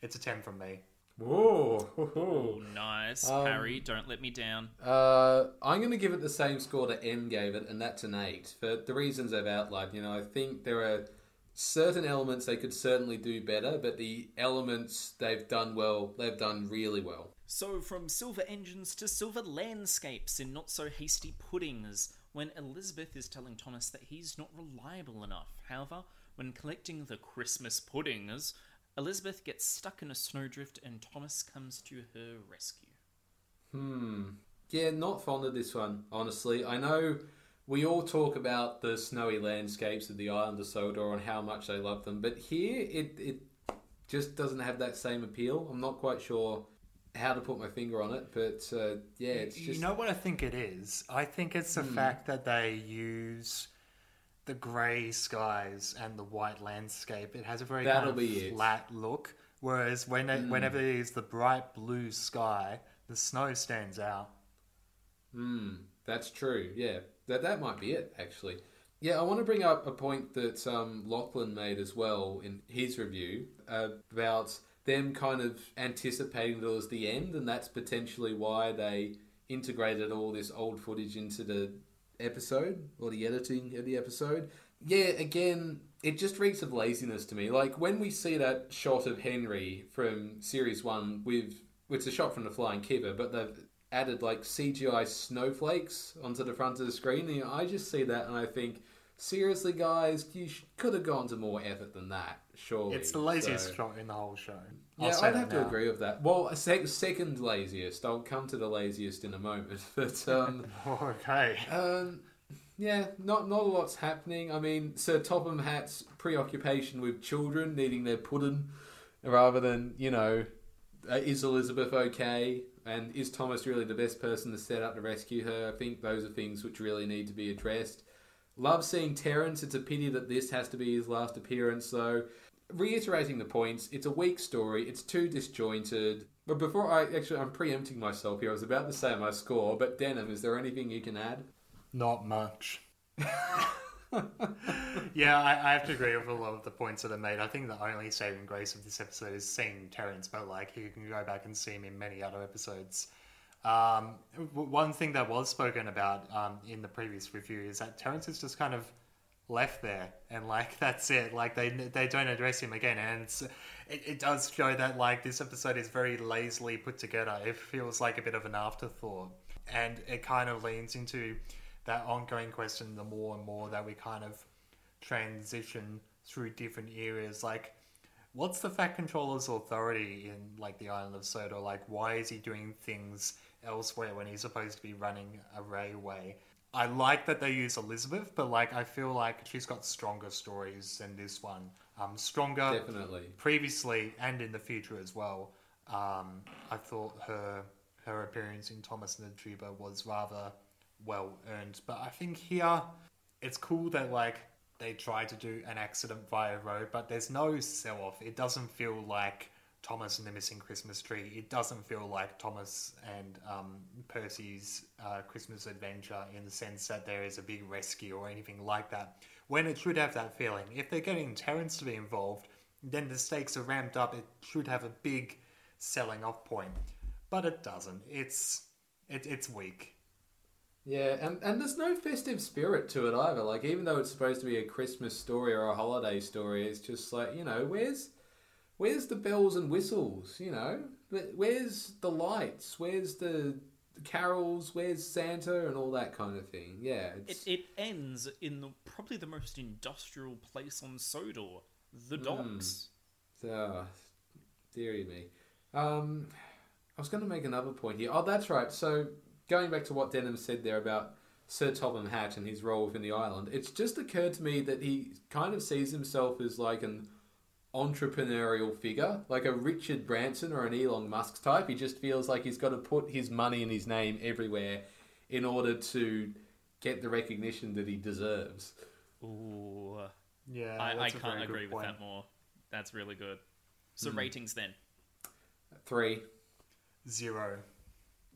it's a 10 from me. Whoa, nice. Harry, don't let me down. I'm going to give it the same score that Em gave it, and that's an 8. For the reasons I've outlined, I think there are certain elements they could certainly do better, but the elements they've done well, they've done really well. So from silver engines to silver landscapes in not-so-hasty puddings, when Elizabeth is telling Thomas that he's not reliable enough. However, when collecting the Christmas puddings, Elizabeth gets stuck in a snowdrift and Thomas comes to her rescue. Yeah, not fond of this one, honestly. I know we all talk about the snowy landscapes of the island of Sodor and how much they love them, but here it just doesn't have that same appeal. I'm not quite sure how to put my finger on it, but yeah, it's just... You know what I think it is? I think it's the fact that they use the grey skies and the white landscape. It has a very flat look, whereas whenever it is the bright blue sky, the snow stands out. That's true, yeah. That might be it, actually. Yeah, I want to bring up a point that Lachlan made as well in his review about them kind of anticipating that it was the end, and that's potentially why they integrated all this old footage into the episode, or the editing of the episode. Yeah, again, it just reeks of laziness to me. Like, when we see that shot of Henry from Series 1, it's a shot from the Flying Kipper, but they've added, like, CGI snowflakes onto the front of the screen, and I just see that and I think, seriously, guys, you could have gone to more effort than that, surely. It's the laziest shot in the whole show. Yeah, I'd have to agree with that. Well, second laziest. I'll come to the laziest in a moment. But okay. Yeah, not a lot's happening. I mean, Sir Topham Hatt's preoccupation with children needing their pudding rather than, is Elizabeth okay? And is Thomas really the best person to set up to rescue her? I think those are things which really need to be addressed. Love seeing Terence. It's a pity that this has to be his last appearance, though. Reiterating the points, it's a weak story. It's too disjointed. But before I'm preempting myself here. I was about to say my score, but Denham, is there anything you can add? Not much. Yeah, I have to agree with a lot of the points that are made. I think the only saving grace of this episode is seeing Terence, but you can go back and see him in many other episodes. One thing that was spoken about in the previous review is that Terence is just kind of left there, and that's it. They don't address him again, and it does show that this episode is very lazily put together. It feels like a bit of an afterthought, and it kind of leans into that ongoing question the more and more that we kind of transition through different eras, what's the Fat Controller's authority in the island of Sodor? Why is he doing things elsewhere when he's supposed to be running a railway? I like that they use Elizabeth, but I feel like she's got stronger stories than this one. Stronger definitely previously and in the future as well. I thought her appearance in Thomas and the Tuba was rather well earned, but I think here it's cool that they try to do an accident via road, but there's no sell-off. It doesn't feel like Thomas and the Missing Christmas Tree. It doesn't feel like Thomas and Percy's Christmas Adventure in the sense that there is a big rescue or anything like that, when it should have that feeling. If they're getting Terence to be involved, then the stakes are ramped up. It should have a big selling-off point, but it doesn't. It's weak. Yeah, and there's no festive spirit to it either. Even though it's supposed to be a Christmas story or a holiday story, it's just where's the bells and whistles, Where's the lights? Where's the carols? Where's Santa and all that kind of thing? Yeah. It ends in probably the most industrial place on Sodor, the docks. Oh, dearie me. I was going to make another point here. Oh, that's right. So... going back to what Denham said there about Sir Topham Hatt and his role within the island, it's just occurred to me that he kind of sees himself as an entrepreneurial figure, like a Richard Branson or an Elon Musk type. He just feels like he's got to put his money and his name everywhere in order to get the recognition that he deserves. Ooh. Yeah, I can't agree with that more. That's really good. So ratings then? 3. 0.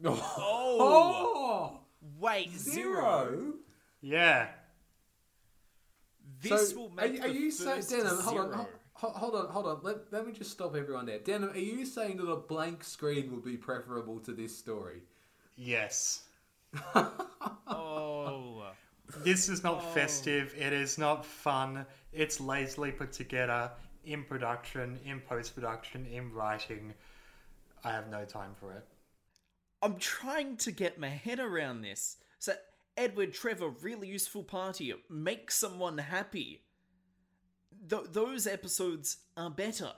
Oh. Wait, zero? Yeah. This so will make are you saying, Denham, hold on. Let me just stop everyone there. Denham, are you saying that a blank screen would be preferable to this story? Yes. Oh. This is not festive. It is not fun. It's lazily put together in production, in post-production, in writing. I have no time for it. I'm trying to get my head around this. So, Edward, Trevor, really useful party. Make someone happy. Those episodes are better.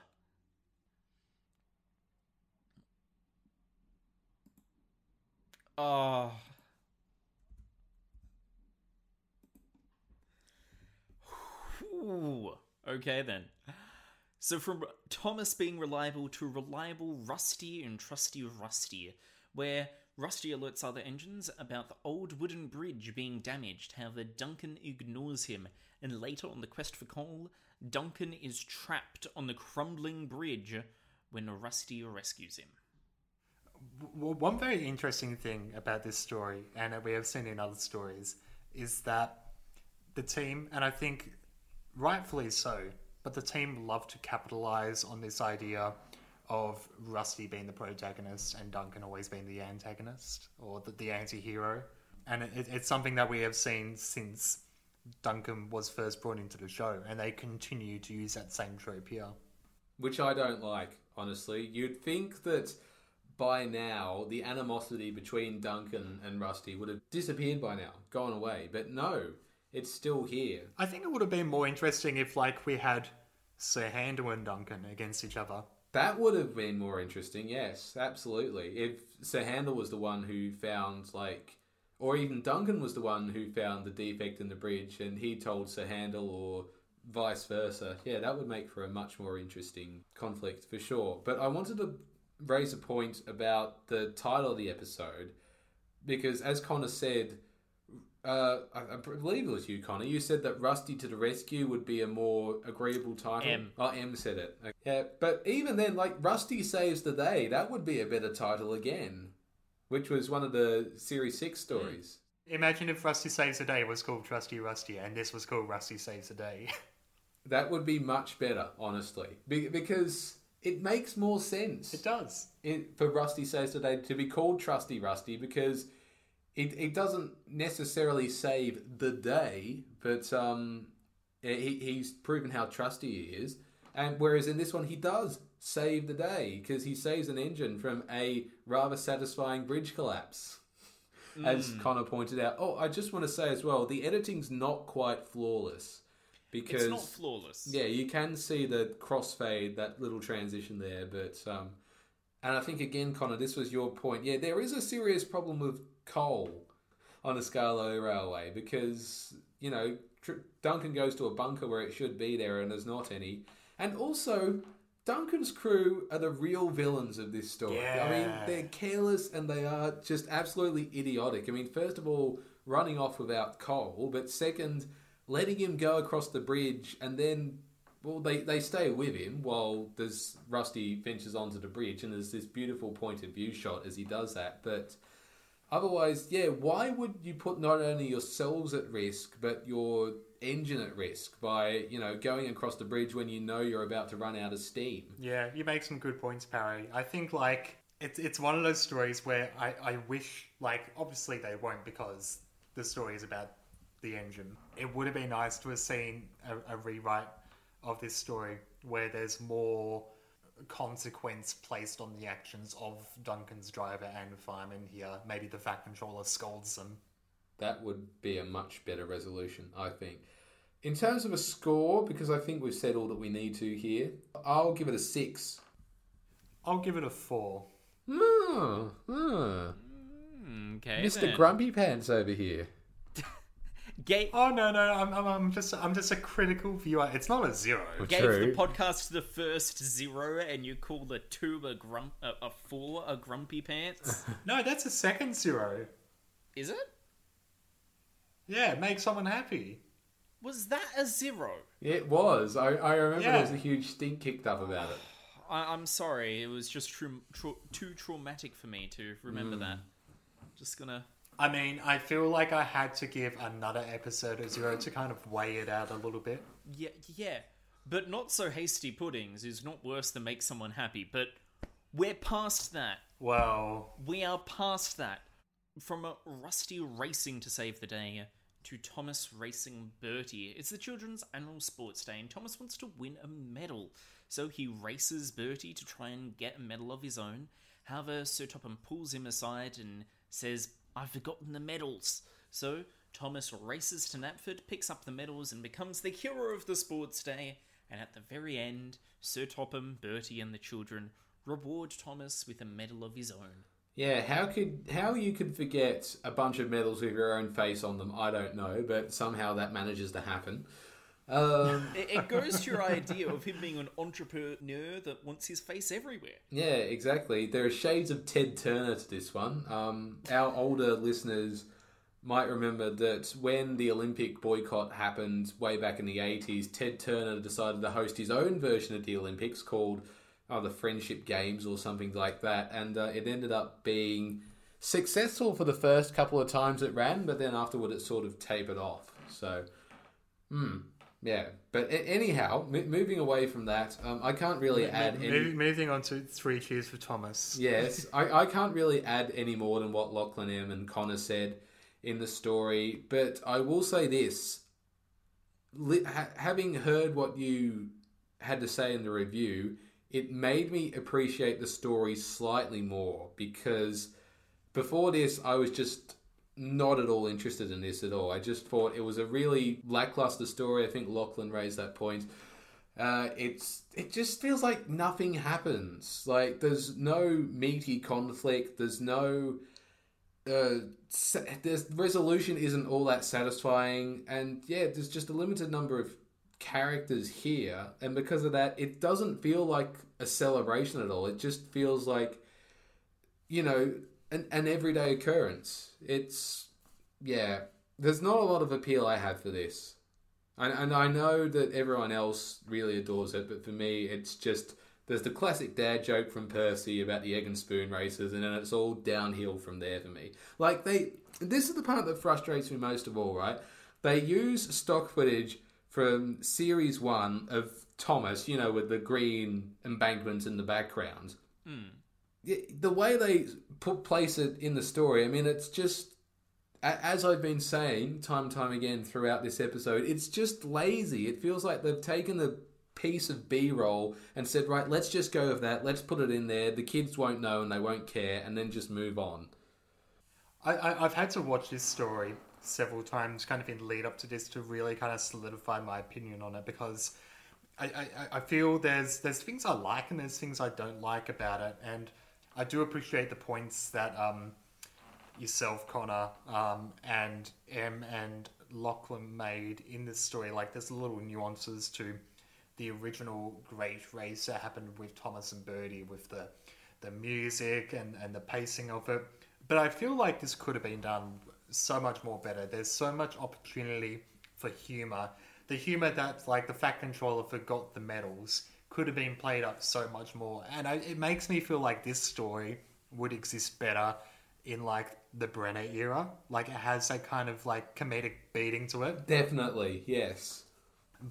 Oh. Ooh. Okay then. So from Thomas being reliable to reliable Rusty and trusty Rusty, where Rusty alerts other engines about the old wooden bridge being damaged, however Duncan ignores him, and later on the quest for coal, Duncan is trapped on the crumbling bridge when Rusty rescues him. One very interesting thing about this story, and that we have seen in other stories, is that the team, and I think rightfully so, but the team loved to capitalise on this idea of Rusty being the protagonist and Duncan always being the antagonist, or the anti-hero. And it's something that we have seen since Duncan was first brought into the show, and they continue to use that same trope here. Which I don't like, honestly. You'd think that by now the animosity between Duncan and Rusty would have disappeared by now, gone away, but no. It's still here. I think it would have been more interesting if, like, we had Sir Handel and Duncan against each other. That would have been more interesting, yes, absolutely. If Sir Handel was the one who found, like, or even Duncan was the one who found the defect in the bridge and he told Sir Handel or vice versa. Yeah, that would make for a much more interesting conflict for sure. But I wanted to raise a point about the title of the episode because, as Connor said, I believe it was you, Connor. You said that Rusty to the Rescue would be a more agreeable title. Em. Oh, Em said it. Okay. Yeah, but even then, like, Rusty Saves the Day, that would be a better title again, which was one of the Series 6 stories. Imagine if Rusty Saves the Day was called Trusty Rusty and this was called Rusty Saves the Day. That would be much better, honestly, because it makes more sense. It does. For Rusty Saves the Day to be called Trusty Rusty because It doesn't necessarily save the day, but he's proven how trusty he is. And whereas in this one, he does save the day because he saves an engine from a rather satisfying bridge collapse. As Connor pointed out. Oh, I just want to say as well, the editing's not quite flawless. Because, it's not flawless. Yeah, you can see the crossfade, that little transition there. But and I think, again, Connor, this was your point. Yeah, there is a serious problem with coal on the Skarloey Railway because, you know, Duncan goes to a bunker where it should be there and there's not any. And also, Duncan's crew are the real villains of this story. Yeah. I mean, they're careless and they are just absolutely idiotic. I mean, first of all, running off without coal, but second, letting him go across the bridge and then, well, they stay with him while there's Rusty ventures onto the bridge and there's this beautiful point of view shot as he does that, but otherwise, yeah, why would you put not only yourselves at risk, but your engine at risk by, you know, going across the bridge when you know you're about to run out of steam? Yeah, you make some good points, Parry. I think, like, it's one of those stories where I wish, like, obviously they won't because the story is about the engine. It would have been nice to have seen a rewrite of this story where there's more consequence placed on the actions of Duncan's driver and fireman here. Maybe the Fat Controller scolds them. That would be a much better resolution, I think. In terms of a score, because I think we've said all that we need to here, I'll give it a 6. I'll give it a 4. Okay, Mr. Then. Grumpy Pants over here. Oh no! I'm just a critical viewer. It's not a 0. Well, gave the podcast the first 0, and you call the 2 a 4 a grumpy pants? No, that's a second 0. Is it? Yeah, make someone happy. Was that a 0? It was. I remember there was a huge stink kicked up about it. I'm sorry. It was just too traumatic for me to remember that. Just gonna. I mean, I feel like I had to give another episode a zero to kind of weigh it out a little bit. Yeah. But not so hasty puddings is not worse than make someone happy. But we're past that. Well, we are past that. From Rusty racing to save the day to Thomas racing Bertie. It's the children's annual sports day, and Thomas wants to win a medal. So he races Bertie to try and get a medal of his own. However, Sir Topham pulls him aside and says, "I've forgotten the medals." So Thomas races to Knapford, picks up the medals, and becomes the hero of the sports day. And at the very end, Sir Topham, Bertie, and the children reward Thomas with a medal of his own. Yeah, how you could forget a bunch of medals with your own face on them, I don't know, but somehow that manages to happen. It goes to your idea of him being an entrepreneur that wants his face everywhere. Yeah, exactly. There are shades of Ted Turner to this one. Our older listeners might remember that when the Olympic boycott happened way back in the 80s, Ted Turner decided to host his own version of the Olympics called the Friendship Games or something like that, and it ended up being successful for the first couple of times it ran, but then afterward it sort of tapered off. So, yeah. But anyhow, moving away from that, I can't really add any... Moving on to three cheers for Thomas. Yes, I can't really add any more than what Lachlan, Em and Connor said in the story, but I will say this. Having heard what you had to say in the review, it made me appreciate the story slightly more, because before this, I was just not at all interested in this at all. I just thought it was a really lackluster story. I think Lachlan raised that point. It just feels like nothing happens. Like, there's no meaty conflict. There's no... the resolution isn't all that satisfying. And yeah, there's just a limited number of characters here, and because of that it doesn't feel like a celebration at all. It just feels like, you know, an everyday occurrence. It's, yeah, there's not a lot of appeal I have for this, and I know that everyone else really adores it, but for me it's just, there's the classic dad joke from Percy about the egg and spoon races, and then it's all downhill from there for me. Like, this is the part that frustrates me most of all, right? They use stock footage from series 1 of Thomas, you know, with the green embankments in the background. The way they place it in the story, I mean, it's just, as I've been saying time and time again throughout this episode, it's just lazy. It feels like they've taken a piece of B-roll and said, right, let's just go with that, let's put it in there, the kids won't know and they won't care, and then just move on. I've had to watch this story several times kind of in lead up to this to really kind of solidify my opinion on it, because I feel there's things I like and there's things I don't like about it, and I do appreciate the points that yourself, Connor, and Em and Lachlan made in this story. Like, there's little nuances to the original great race that happened with Thomas and Bertie, with the music and the pacing of it, but I feel like this could have been done so much more better. There's so much opportunity for humor. The humor that, like, the Fact Controller forgot the medals could have been played up so much more. And it makes me feel like this story would exist better in, like, the Brenner era. Like, it has that kind of, like, comedic beating to it. Definitely, yes.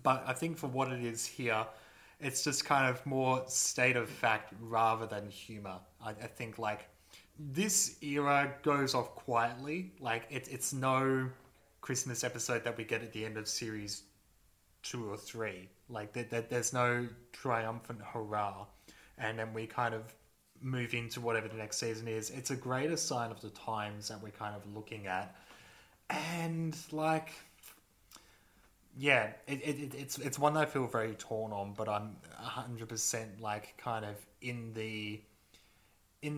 But I think for what it is here, it's just kind of more state of fact rather than humor. I think, like, this era goes off quietly. Like, it's no Christmas episode that we get at the end of series 2 or 3. Like, there's no triumphant hurrah. And then we kind of move into whatever the next season is. It's a greater sign of the times that we're kind of looking at. And, like, yeah, it's one that I feel very torn on, but I'm 100% like kind of in the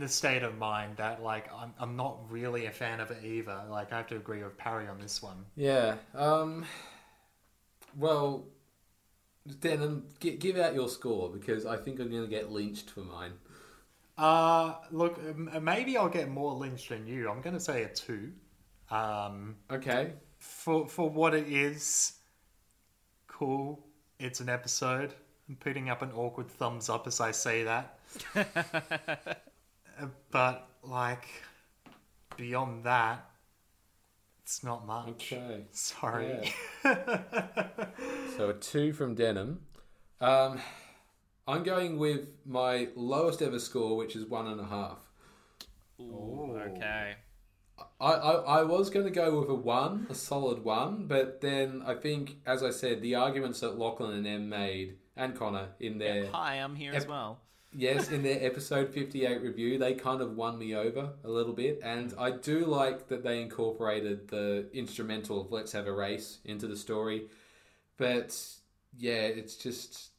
state of mind that, like, I'm not really a fan of it either. Like, I have to agree with Parry on this one. Yeah. Well, Denham, give out your score, because I think I'm going to get lynched for mine. Look, maybe I'll get more lynched than you. I'm going to say a 2. Okay. For what it is, cool. It's an episode. I'm putting up an awkward thumbs up as I say that. But, like, beyond that, It's not much. Okay. Sorry. Yeah. So a 2 from Denham. I'm going with my lowest ever score, which is 1.5. Ooh. Okay. I was going to go with a solid one, but then I think, as I said, the arguments that Lachlan and Em made, and Connor, in their... Hi, I'm here as well. Yes, in their episode 58 review, they kind of won me over a little bit, and I do like that they incorporated the instrumental of Let's Have a Race into the story, but yeah, it's just...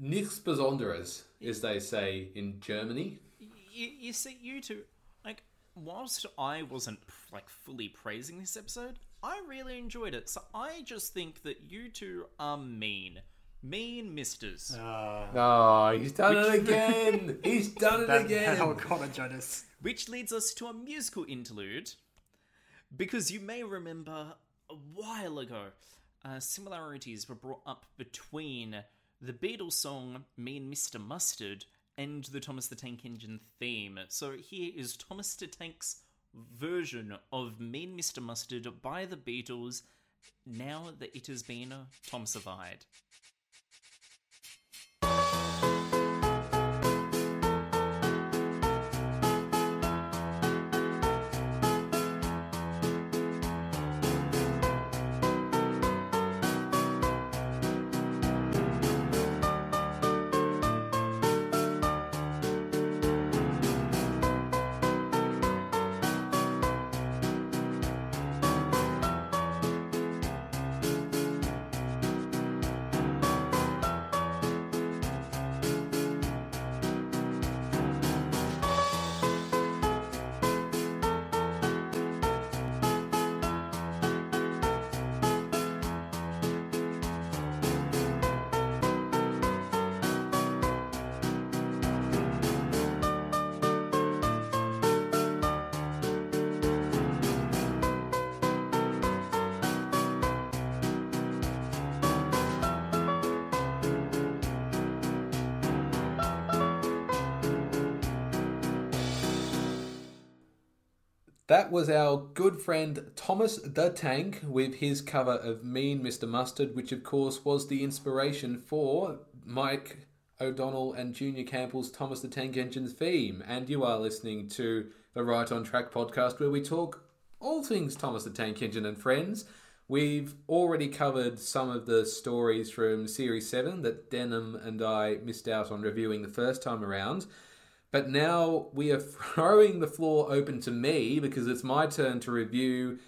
nichts Besonderes, as they say in Germany. You see, you two... Whilst I wasn't fully praising this episode, I really enjoyed it. So I just think that you two are mean misters. Oh, he's done it again. He's done it again. That old Connor Jonas. Which leads us to a musical interlude, because you may remember a while ago, similarities were brought up between the Beatles song "Mean Mr. Mustard" and the Thomas the Tank Engine theme. So here is Thomas the Tank's version of Mean Mr. Mustard by the Beatles, now that it has been Thomsified. That was our good friend Thomas the Tank with his cover of Mean Mr. Mustard, which of course was the inspiration for Mike O'Donnell and Junior Campbell's Thomas the Tank Engine theme. And you are listening to the Right on Track podcast, where we talk all things Thomas the Tank Engine and Friends. We've already covered some of the stories from Series 7 that Denham and I missed out on reviewing the first time around. But now we are throwing the floor open to me, because it's my turn to review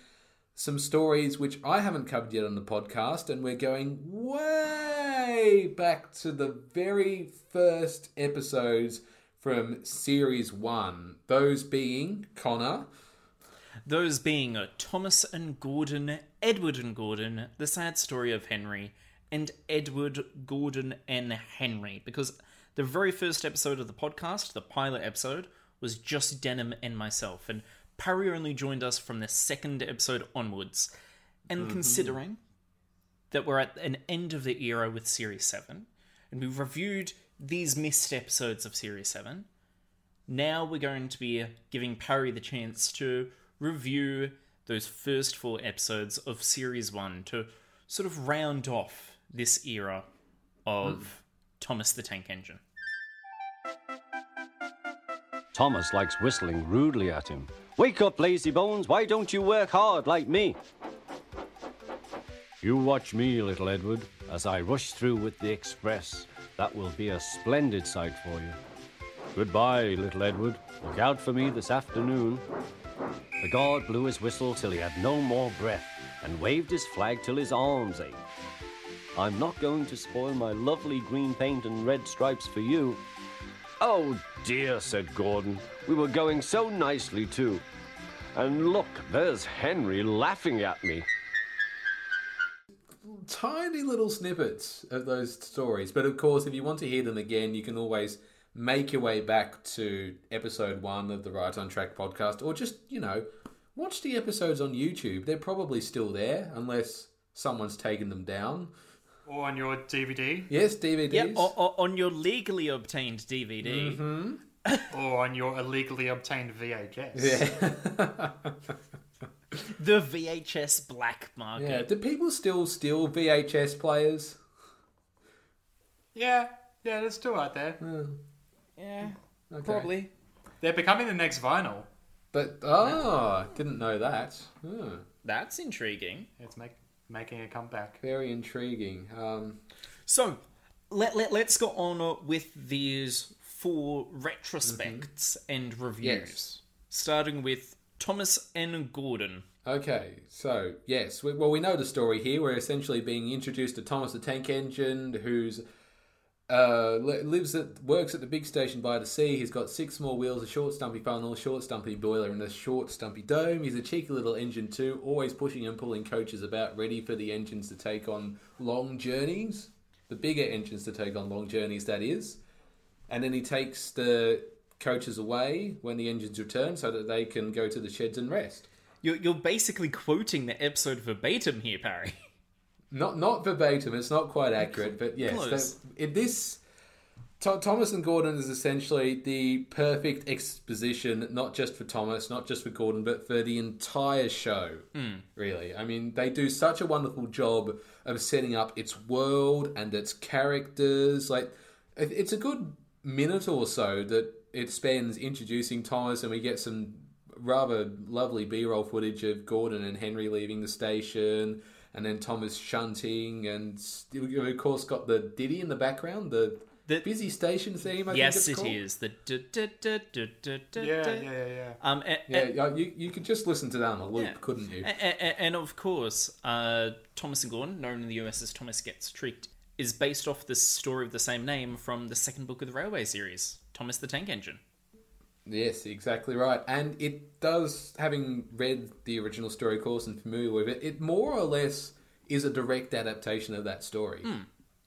some stories which I haven't covered yet on the podcast, and we're going way back to the very first episodes from Series 1. Those being, Connor. Those being Thomas and Gordon, Edward and Gordon, The Sad Story of Henry, and Edward, Gordon and Henry, because... the very first episode of the podcast, the pilot episode, was just Denham and myself, and Parry only joined us from the second episode onwards. And considering that we're at an end of the era with Series 7, and we've reviewed these missed episodes of Series 7, now we're going to be giving Parry the chance to review those first 4 episodes of Series 1 to sort of round off this era of... Thomas the Tank Engine. Thomas likes whistling rudely at him. Wake up, lazy bones. Why don't you work hard like me? You watch me, little Edward, as I rush through with the express. That will be a splendid sight for you. Goodbye, little Edward. Look out for me this afternoon. The guard blew his whistle till he had no more breath and waved his flag till his arms ached. I'm not going to spoil my lovely green paint and red stripes for you. Oh dear, said Gordon. We were going so nicely too. And look, there's Henry laughing at me. Tiny little snippets of those stories. But of course, if you want to hear them again, you can always make your way back to episode 1 of the Right on Track podcast. Or just, watch the episodes on YouTube. They're probably still there, unless someone's taken them down. Or on your DVD. Yes, DVDs. Yeah, or on your legally obtained DVD. Mm-hmm. Or on your illegally obtained VHS. Yeah. The VHS black market. Yeah. Do people still steal VHS players? Yeah. Yeah, they're still out there. Yeah. Okay. Probably. They're becoming the next vinyl. But, didn't know that. Oh. That's intriguing. It's making a comeback. Very intriguing. So, let's go on with these four retrospects and reviews. Yes. Starting with Thomas and Gordon. Okay, so, yes. We know the story here. We're essentially being introduced to Thomas the Tank Engine, who's... works at the big station by the sea. He's got 6 small wheels, a short stumpy funnel, a short stumpy boiler, and a short stumpy dome. He's a cheeky little engine too, always pushing and pulling coaches about, ready for the engines to take on long journeys. The bigger engines to take on long journeys, that is. And then he takes the coaches away when the engines return so that they can go to the sheds and rest. You're basically quoting the episode verbatim here, Parry. Not verbatim, it's not quite accurate, but yes. Thomas and Gordon is essentially the perfect exposition, not just for Thomas, not just for Gordon, but for the entire show, really. I mean, they do such a wonderful job of setting up its world and its characters. Like, it's a good minute or so that it spends introducing Thomas, and we get some rather lovely B-roll footage of Gordon and Henry leaving the station... And then Thomas shunting, and you of course got the ditty in the background, the busy station theme. I think it's called. The yeah. You could just listen to that on a loop, couldn't you? And of course, Thomas and Gordon, known in the US as Thomas Gets Tricked, is based off the story of the same name from the second book of the Railway series, Thomas the Tank Engine. Yes, exactly right. And it does, having read the original story, of course, and familiar with it, it more or less is a direct adaptation of that story.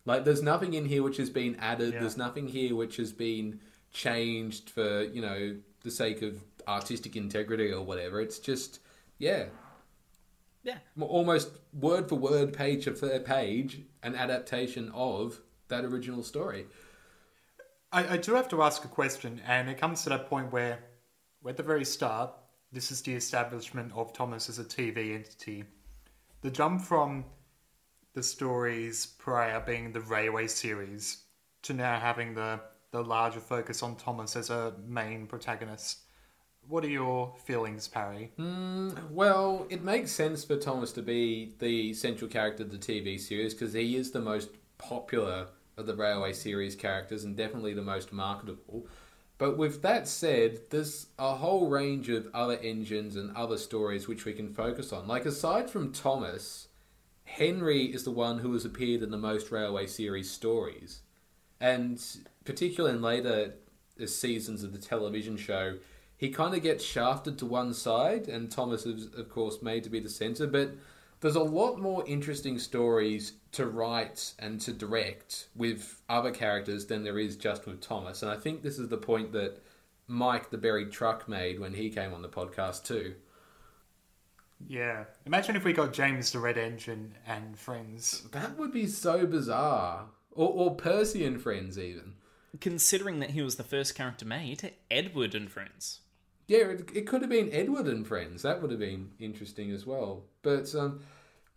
Like, there's nothing in here which has been added. Yeah. There's nothing here which has been changed for, you know, the sake of artistic integrity or whatever. It's just, almost word for word, page for page, an adaptation of that original story. I do have to ask a question, and it comes to that point where, at the very start, this is the establishment of Thomas as a TV entity. The jump from the stories prior being the Railway series to now having the larger focus on Thomas as a main protagonist. What are your feelings, Parry? Well, it makes sense for Thomas to be the central character of the TV series because he is the most popular of the Railway series characters and definitely the most marketable. But with that said, there's a whole range of other engines and other stories which we can focus on. Like, aside from Thomas, Henry is the one who has appeared in the most Railway series stories. And particularly in later seasons of the television show, he kind of gets shafted to one side, and Thomas is, of course, made to be the centre, but... There's a lot more interesting stories to write and to direct with other characters than there is just with Thomas. And I think this is the point that Mike the Buried Truck made when he came on the podcast too. Yeah. Imagine if we got James the Red Engine and Friends. That would be so bizarre. Or Percy and Friends even. Considering that he was the first character made, Edward and Friends. Yeah, it could have been Edward and Friends. That would have been interesting as well. But,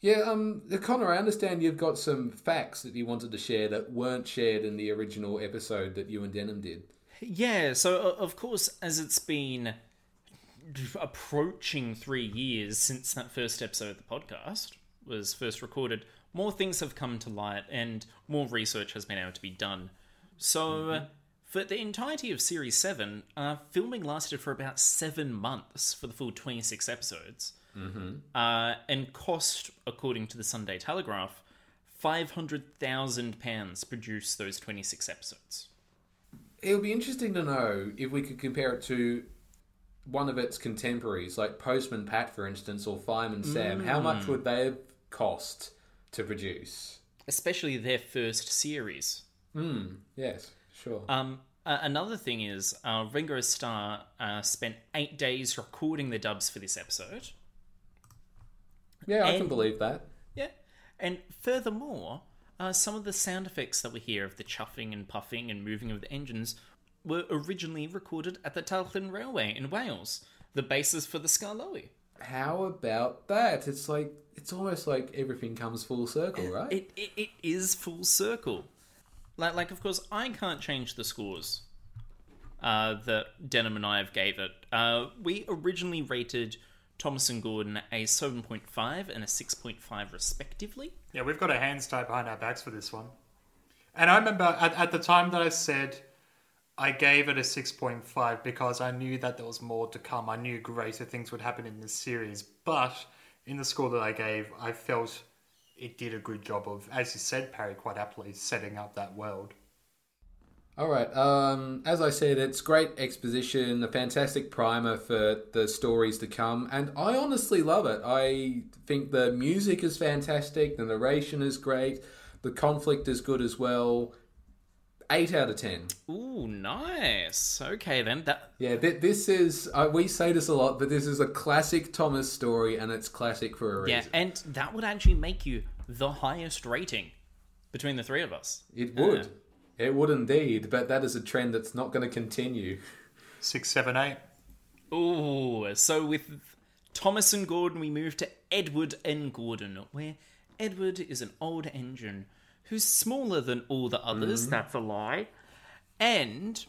Connor, I understand you've got some facts that you wanted to share that weren't shared in the original episode that you and Denham did. Yeah, so, of course, as it's been approaching 3 years since that first episode of the podcast was first recorded, more things have come to light and more research has been able to be done. So... Mm-hmm. For the entirety of Series 7, filming lasted for about 7 months for the full 26 episodes, and cost, according to the Sunday Telegraph, £500,000 to produce those 26 episodes. It would be interesting to know if we could compare it to one of its contemporaries, like Postman Pat, for instance, or Fireman Sam. How much would they have cost to produce? Especially their first series. Yes. Sure. Another thing is, Ringo Starr spent 8 days recording the dubs for this episode. Yeah, I can believe that. Yeah. And furthermore, some of the sound effects that we hear of the chuffing and puffing and moving of the engines were originally recorded at the Tarleton Railway in Wales, the basis for the Skarloey. How about that? It's like, it's almost like everything comes full circle, right? It is full circle. Like, of course, I can't change the scores that Denham and I have gave it. We originally rated Thomas and Gordon a 7.5 and a 6.5 respectively. Yeah, we've got our hands tied behind our backs for this one. And I remember at the time that I said I gave it a 6.5 because I knew that there was more to come. I knew greater things would happen in this series. But in the score that I gave, I felt it did a good job of, as you said, Parry, quite aptly, setting up that world. All right. As I said, it's great exposition, a fantastic primer for the stories to come, and I honestly love it. I think the music is fantastic, the narration is great, the conflict is good as well. 8 out of 10. Ooh, nice. Okay, then. Yeah, this is... we say this a lot, but this is a classic Thomas story, and it's classic for a reason. Yeah, and that would actually make you the highest rating between the three of us. It would. Yeah. It would indeed, but that is a trend that's not going to continue. 6, 7, 8. Ooh, so with Thomas and Gordon, we move to Edward and Gordon, where Edward is an old engine who's smaller than all the others. That's a lie. And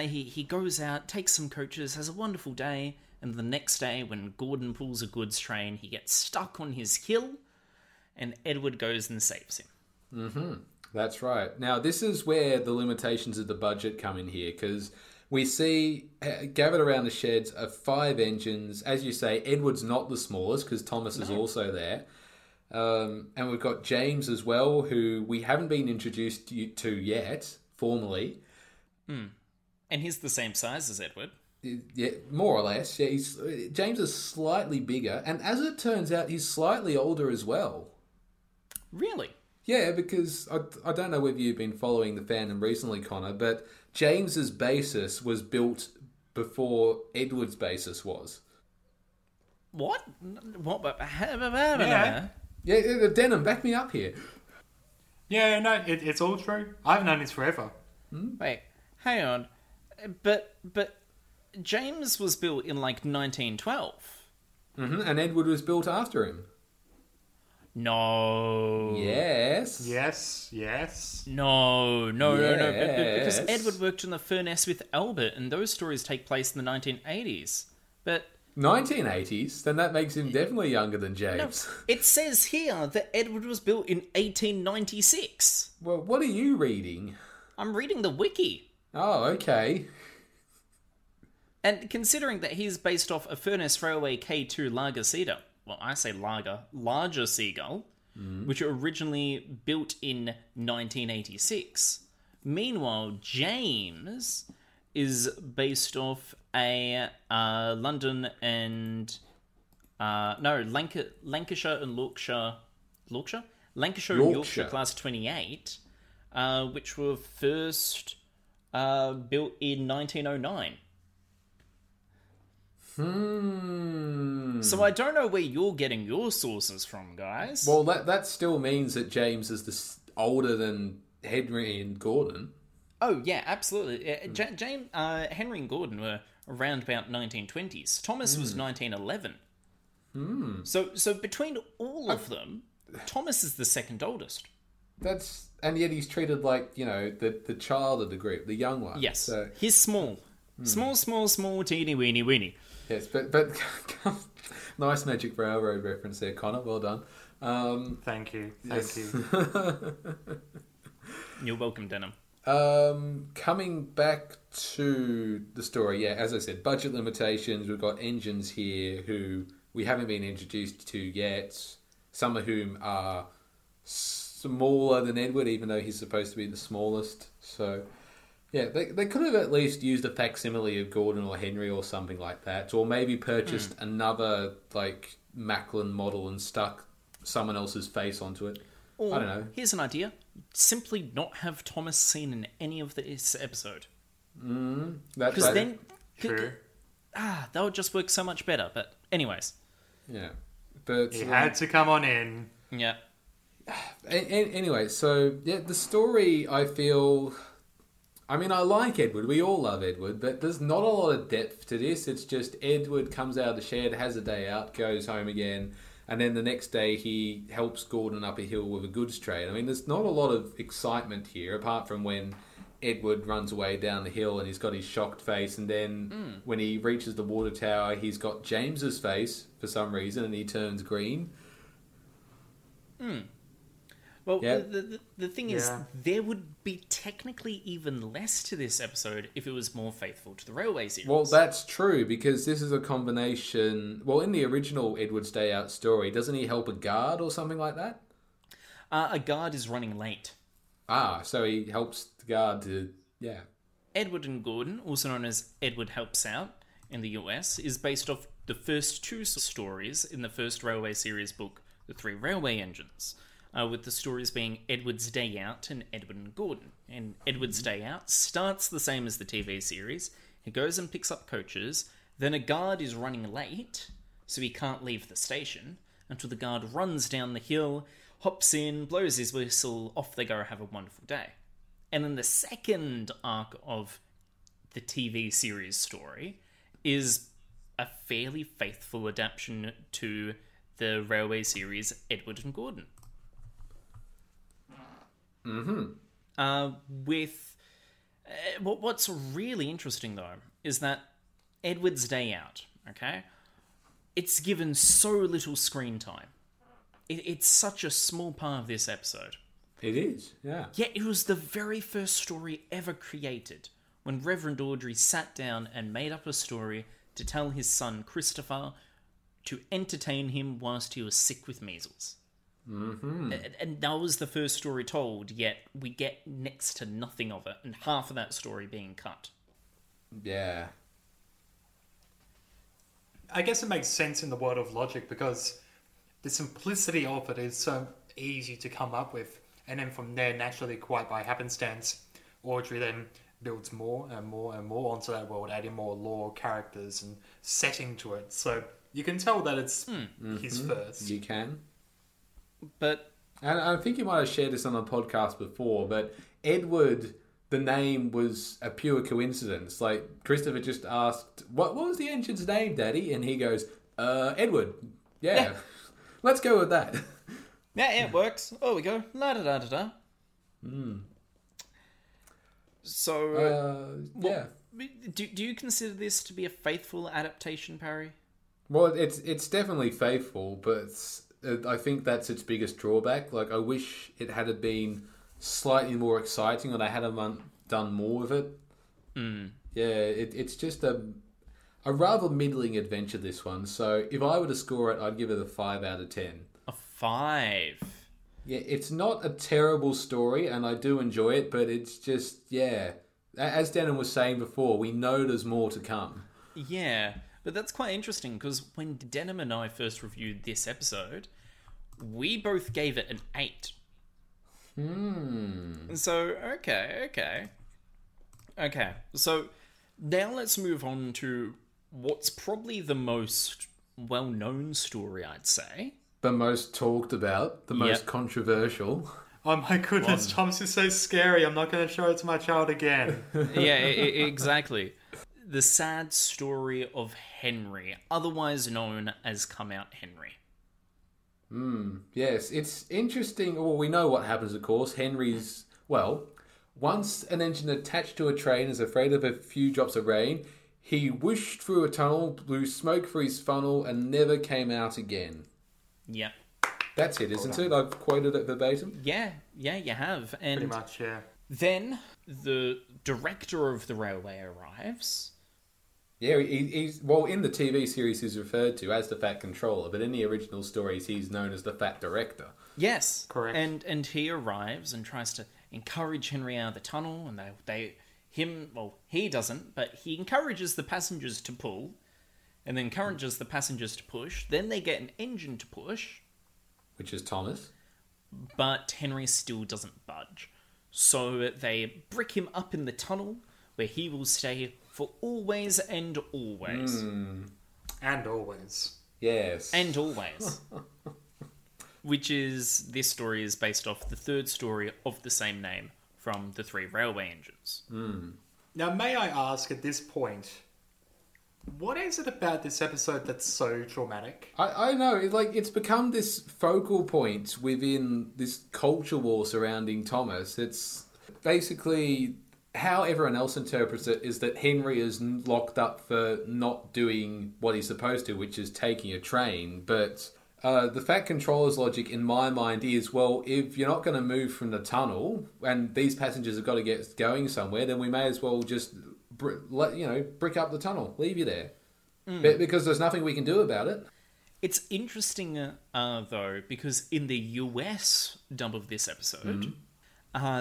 he goes out, takes some coaches, has a wonderful day, and the next day when Gordon pulls a goods train, he gets stuck on his hill, and Edward goes and saves him. Mm-hmm. That's right. Now, this is where the limitations of the budget come in here, because we see, gathered around the sheds, are 5 engines. As you say, Edward's not the smallest, because Thomas is also there. And we've got James as well, who we haven't been introduced to yet, formally. Mm. And he's the same size as Edward. Yeah, more or less. Yeah, James is slightly bigger, and as it turns out, he's slightly older as well. Really? Yeah, because I don't know whether you've been following the fandom recently, Connor, but James's basis was built before Edward's basis was. What? Yeah, Denham, back me up here. Yeah, no, it's all true. I've known this forever. Wait, hang on. But James was built in, 1912. Mm-hmm, and Edward was built after him. No. Yes. Yes. Yes. No. Because Edward worked in the furnace with Albert, and those stories take place in the 1980s. But 1980s? Then that makes him definitely younger than James. No, it says here that Edward was built in 1896. Well, what are you reading? I'm reading the wiki. Oh, okay. And considering that he's based off a Furnace Railway K2 Lager Cedar. Well, I say lager, larger seagull, which were originally built in 1986. Meanwhile, James is based off a London and Lancashire and Yorkshire? Lancashire and Yorkshire class 28, which were first built in 1909. So I don't know where you're getting your sources from, guys. Well, that still means that James is older than Henry and Gordon. Oh, yeah, absolutely. Henry and Gordon were around about 1920s. Thomas was 1911. So between all of them, Thomas is the second oldest. And yet he's treated like, the child of the group, the young one. Yes, so he's small. Small, teeny, weeny, weeny. Yes, but nice Magic Railroad reference there, Connor. Well done. Thank you. Thank you. You're welcome, Denham. Coming back to the story, yeah, as I said, budget limitations. We've got engines here who we haven't been introduced to yet, some of whom are smaller than Edward, even though he's supposed to be the smallest, so... Yeah, they could have at least used a facsimile of Gordon or Henry or something like that, or maybe purchased another, Macklin model and stuck someone else's face onto it. Or, I don't know. Here's an idea. Simply not have Thomas seen in any of this episode. That's right. True. That would just work so much better, but anyways. Yeah. But he had to come on in. Yeah. Anyway, so, yeah, the story, I feel... I mean, I like Edward. We all love Edward, but there's not a lot of depth to this. It's just Edward comes out of the shed, has a day out, goes home again, and then the next day he helps Gordon up a hill with a goods trade. I mean, there's not a lot of excitement here, apart from when Edward runs away down the hill and he's got his shocked face, and then when he reaches the water tower, he's got James's face for some reason, and he turns green. Well, yeah. the thing is, there would be technically even less to this episode if it was more faithful to the Railway series. Well, that's true, because this is a combination... Well, in the original Edward's Day Out story, doesn't he help a guard or something like that? A guard is running late. Ah, so he helps the guard to... Yeah. Edward and Gordon, also known as Edward Helps Out in the US, is based off the first two stories in the first Railway series book, The Three Railway Engines... with the stories being Edward's Day Out and Edward and Gordon. And Edward's Day Out starts the same as the TV series. He goes and picks up coaches. Then a guard is running late, so he can't leave the station, until the guard runs down the hill, hops in, blows his whistle, off they go, have a wonderful day. And then the second arc of the TV series story is a fairly faithful adaptation to the Railway series Edward and Gordon. What's really interesting though is that Edward's Day Out, okay, it's given so little screen time. It's such a small part of this episode. It is, yeah. Yet it was the very first story ever created, when Reverend Audrey sat down and made up a story to tell his son Christopher to entertain him whilst he was sick with measles. And that was the first story told, yet we get next to nothing of it, and half of that story being cut. Yeah. I guess it makes sense in the world of logic, because the simplicity of it is so easy to come up with, and then from there, naturally, quite by happenstance, Audrey then builds more and more and more onto that world, adding more lore, characters, and setting to it. So you can tell that it's his first. You can. But and I think you might have shared this on a podcast before, but Edward, the name was a pure coincidence. Like, Christopher just asked, what was the engine's name, Daddy? And he goes, Edward. Yeah. Let's go with that. Yeah, it works. Oh, we go. La-da-da-da-da. So, do you consider this to be a faithful adaptation, Parry? Well, it's definitely faithful, but... I think that's its biggest drawback. Like, I wish it had been slightly more exciting, and I had done more of it. Yeah, it's just a rather middling adventure, this one. So if I were to score it, I'd give it a 5 out of 10. A 5? Yeah, it's not a terrible story, and I do enjoy it, but it's just, yeah. As Denham was saying before, we know there's more to come. Yeah. But that's quite interesting, because when Denham and I first reviewed this episode, we both gave it an 8. So, okay. So, now let's move on to what's probably the most well-known story, I'd say. The most talked about, the most controversial. Oh my goodness, Thomas is so scary, I'm not going to show it to my child again. Yeah, exactly. The sad story of Henry, otherwise known as Come Out Henry. Yes, it's interesting. Well, we know what happens, of course. Henry's, well, once an engine attached to a train is afraid of a few drops of rain, he whooshed through a tunnel, blew smoke through his funnel, and never came out again. Yep. That's it, isn't it? I've quoted it verbatim. Yeah, you have. And pretty much, yeah. Then the director of the railway arrives... Yeah, he's... Well, in the TV series, he's referred to as the Fat Controller, but in the original stories, he's known as the Fat Director. Yes. Correct. And he arrives and tries to encourage Henry out of the tunnel, and he doesn't, but he encourages the passengers to pull, and then encourages the passengers to push. Then they get an engine to push. Which is Thomas. But Henry still doesn't budge. So they brick him up in the tunnel, where he will stay... for always and always. And always. Yes. And always. Which is, this story is based off the third story of the same name from the three railway engines. Mm. Now, may I ask at this point, what is it about this episode that's so traumatic? I know, it's become this focal point within this culture war surrounding Thomas. It's basically how everyone else interprets it is that Henry is locked up for not doing what he's supposed to, which is taking a train, but the Fat Controller's logic in my mind is, well, if you're not going to move from the tunnel and these passengers have got to get going somewhere, then we may as well just brick up the tunnel, leave you there. Mm. Because there's nothing we can do about it. It's interesting, though, because in the US dump of this episode, mm-hmm.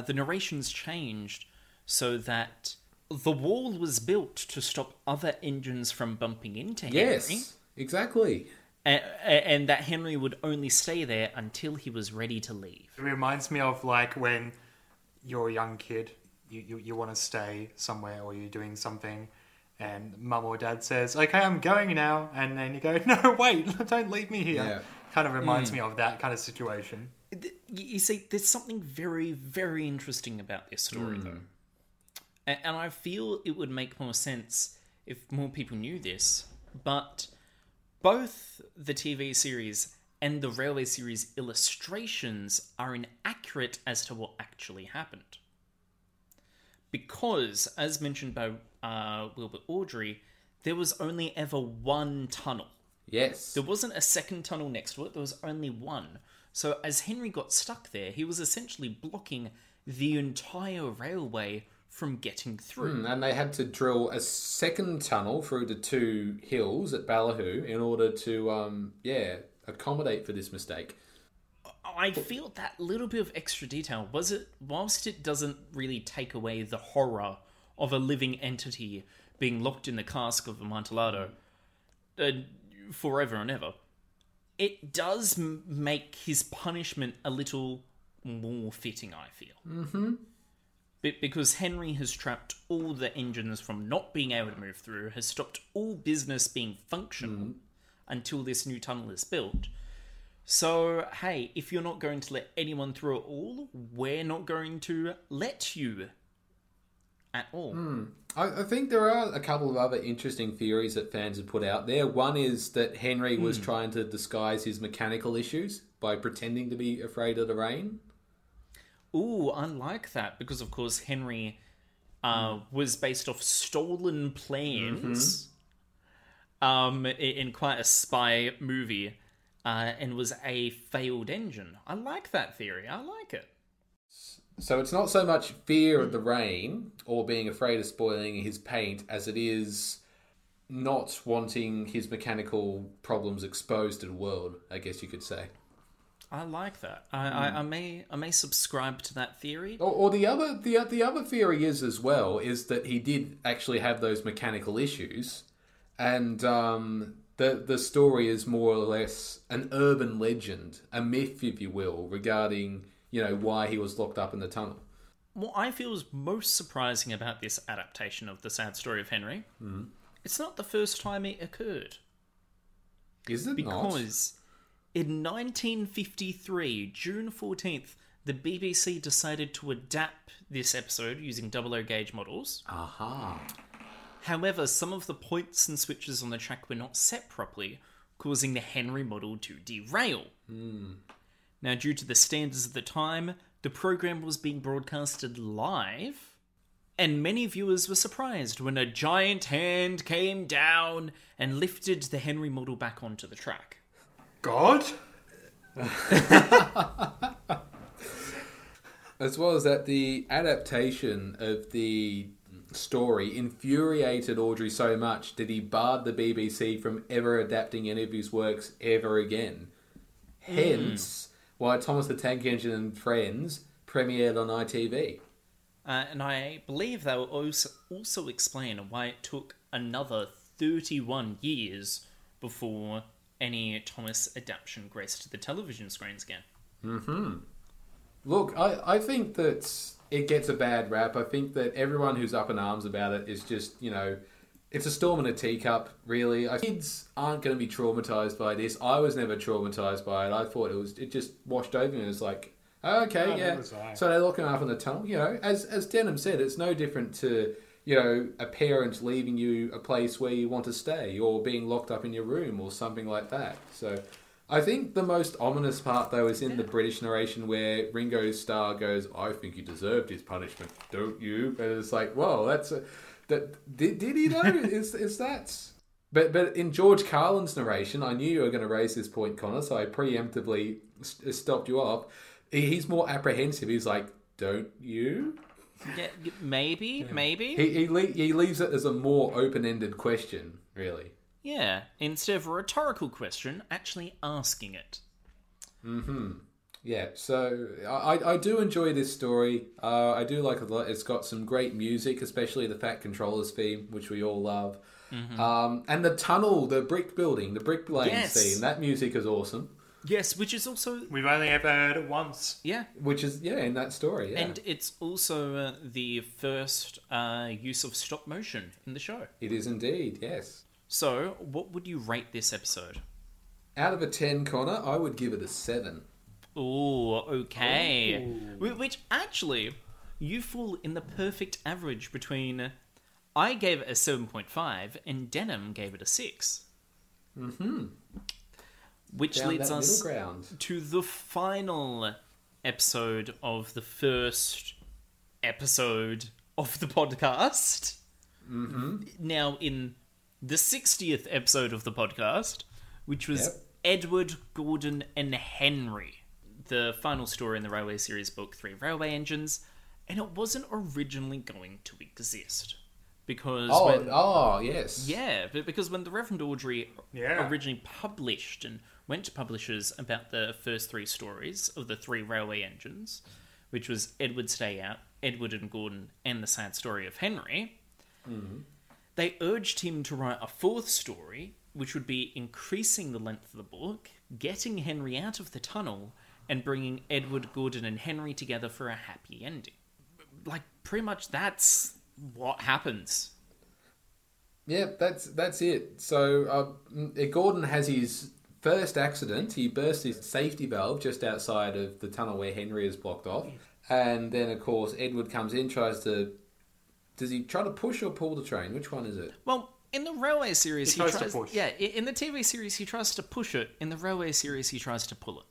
The narration's changed so that the wall was built to stop other engines from bumping into Henry. Yes, exactly. And that Henry would only stay there until he was ready to leave. It reminds me of when you're a young kid, you want to stay somewhere or you're doing something and mum or dad says, okay, I'm going now. And then you go, no, wait, don't leave me here. Yeah. Kind of reminds me of that kind of situation. You see, there's something very, very interesting about this story, though. And I feel it would make more sense if more people knew this, but both the TV series and the railway series illustrations are inaccurate as to what actually happened. Because, as mentioned by Wilbur Audrey, there was only ever one tunnel. Yes. There wasn't a second tunnel next to it, there was only one. So as Henry got stuck there, he was essentially blocking the entire railway from getting through. And they had to drill a second tunnel through the two hills at Ballyhoo in order to, accommodate for this mistake. I feel that little bit of extra detail, whilst it doesn't really take away the horror of a living entity being locked in the cask of Amontillado forever and ever, it does make his punishment a little more fitting, I feel. Mm-hmm. Because Henry has trapped all the engines from not being able to move through, has stopped all business being functional until this new tunnel is built. So, hey, if you're not going to let anyone through at all, we're not going to let you at all. Mm. I think there are a couple of other interesting theories that fans have put out there. One is that Henry was trying to disguise his mechanical issues by pretending to be afraid of the rain. Ooh, I like that, because, of course, Henry was based off stolen planes in quite a spy movie and was a failed engine. I like that theory. I like it. So it's not so much fear of the rain or being afraid of spoiling his paint as it is not wanting his mechanical problems exposed to the world, I guess you could say. I like that. I may subscribe to that theory. Or the other theory is as well is that he did actually have those mechanical issues, and the story is more or less an urban legend, a myth, if you will, regarding why he was locked up in the tunnel. What I feel is most surprising about this adaptation of the sad story of Henry, it's not the first time it occurred. Is it not? Because in 1953, June 14th, the BBC decided to adapt this episode using 00-gauge models. Aha. However, some of the points and switches on the track were not set properly, causing the Henry model to derail. Mm. Now, due to the standards of the time, the program was being broadcasted live, and many viewers were surprised when a giant hand came down and lifted the Henry model back onto the track. God? As well as that, the adaptation of the story infuriated Audrey so much that he barred the BBC from ever adapting any of his works ever again. Hence, why Thomas the Tank Engine and Friends premiered on ITV. And I believe that will also explain why it took another 31 years before any Thomas adaptation graced the television screens again. Mm-hmm. Look, I think that it gets a bad rap. I think that everyone who's up in arms about it is just, it's a storm in a teacup, really. Kids aren't going to be traumatised by this. I was never traumatised by it. I thought it just washed over me. It was like, Okay, yeah. So they're looking up in the tunnel. You know, as Denham said, it's no different to, you know, a parent leaving you a place where you want to stay or being locked up in your room or something like that. So I think the most ominous part, though, is in the British narration where Ringo Starr goes, I think he deserved his punishment, don't you? And it's like, whoa, that's... Did he know? Is that... But in George Carlin's narration, I knew you were going to raise this point, Connor, so I preemptively stopped you off. He's more apprehensive. He's like, don't you? Yeah, maybe. He leaves it as a more open-ended question, really. Yeah, instead of a rhetorical question, actually asking it. Mm-hmm. Yeah, so I do enjoy this story. I do like it a lot. It's got some great music, especially the Fat Controllers theme, which we all love. Mm-hmm. And the tunnel, the brick building, the brick lane scene, that music is awesome. Yes, which is also... We've only ever heard it once. Yeah. Which is, yeah, in that story, yeah. And it's also the first use of stop motion in the show. It is indeed, yes. So, what would you rate this episode? Out of a 10, Connor, I would give it a 7. Ooh, okay. Ooh. Which, actually, you fall in the perfect average between... I gave it a 7.5, and Denham gave it a 6. Mm-hmm. Which leads us to the final episode of the first episode of the podcast. Mm-hmm. Now, in the 60th episode of the podcast, which was Edward, Gordon, and Henry, the final story in the Railway Series Book 3 Railway Engines, and it wasn't originally going to exist. Because because when the Reverend Audrey originally published and went to publishers about the first three stories of the three railway engines, which was Edward's Day Out, Edward and Gordon, and the Sad Story of Henry, mm-hmm. they urged him to write a fourth story, which would be increasing the length of the book, getting Henry out of the tunnel, and bringing Edward, Gordon, and Henry together for a happy ending. Like, pretty much that's... what happens? Yeah, that's it. So Gordon has his first accident. He bursts his safety valve just outside of the tunnel where Henry is blocked off. And then, of course, Edward comes in, tries to... Does he try to push or pull the train? Which one is it? Well, in the railway series, he tries to push. Yeah, in the TV series, he tries to push it. In the railway series, he tries to pull it.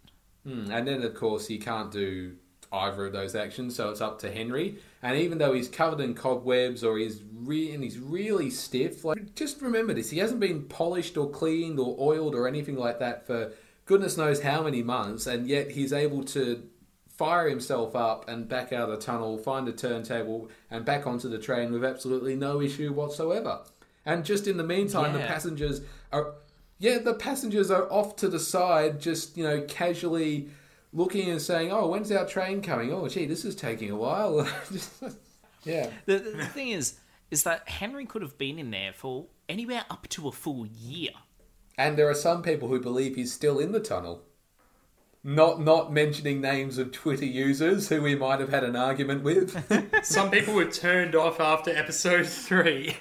And then, of course, he can't do... either of those actions, so it's up to Henry. And even though he's covered in cobwebs or he's really stiff, like, just remember this, he hasn't been polished or cleaned or oiled or anything like that for goodness knows how many months, and yet he's able to fire himself up and back out of the tunnel, find a turntable, and back onto the train with absolutely no issue whatsoever. And just in the meantime, the passengers are off to the side, just, you know, casually... looking and saying, oh, when's our train coming? Oh, gee, this is taking a while. Yeah. The thing is that Henry could have been in there for anywhere up to a full year. And there are some people who believe he's still in the tunnel. Not mentioning names of Twitter users who we might have had an argument with. Some people were turned off after episode 3.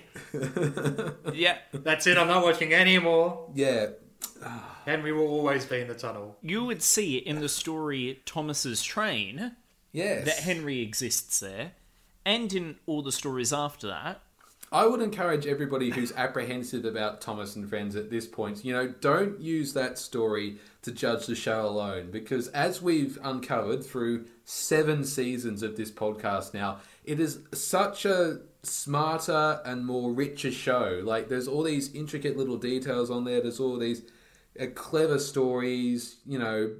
Yeah. That's it, I'm not watching anymore. Yeah. Henry will always be in the tunnel. You would see in the story Thomas's Train that Henry exists there, and in all the stories after that. I would encourage everybody who's apprehensive about Thomas and Friends at this point, you know, don't use that story to judge the show alone, because as we've uncovered through 7 seasons of this podcast now, it is such a smarter and more richer show. Like, there's all these intricate little details on there. There's all these clever stories, you know.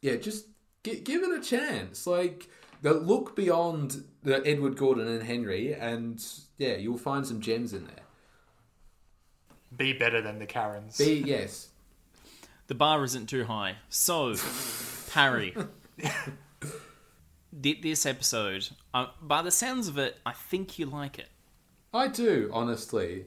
Yeah, just give it a chance. Like, look beyond the Edward, Gordon and Henry, and yeah, you'll find some gems in there. Be better than the Karens. Yes. The bar isn't too high. So, Parry. This episode, by the sounds of it, I think you like it. I do, honestly.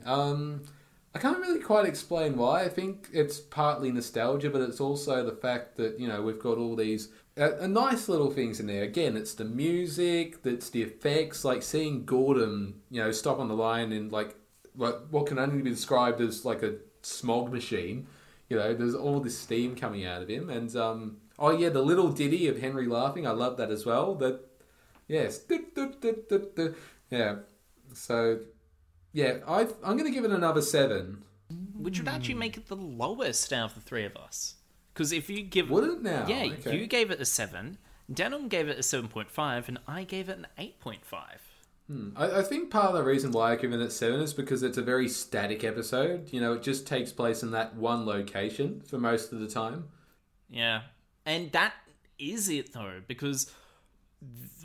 I can't really quite explain why. I think it's partly nostalgia, but it's also the fact that, you know, we've got all these nice little things in there. Again, it's the music, it's the effects, like seeing Gordon, you know, stop on the line in, like, what can only be described as, like, a smog machine. You know, there's all this steam coming out of him, and Oh, yeah, the little ditty of Henry laughing. I love that as well. That, yes. Yeah. So, yeah, I'm going to give it another 7. Which would actually make it the lowest out of the three of us. Because if you give... Would it now? Yeah, okay. You gave it a 7. Denham gave it a 7.5, and I gave it an 8.5. I think part of the reason why I've given it 7 is because it's a very static episode. You know, it just takes place in that one location for most of the time. Yeah. And that is it, though, because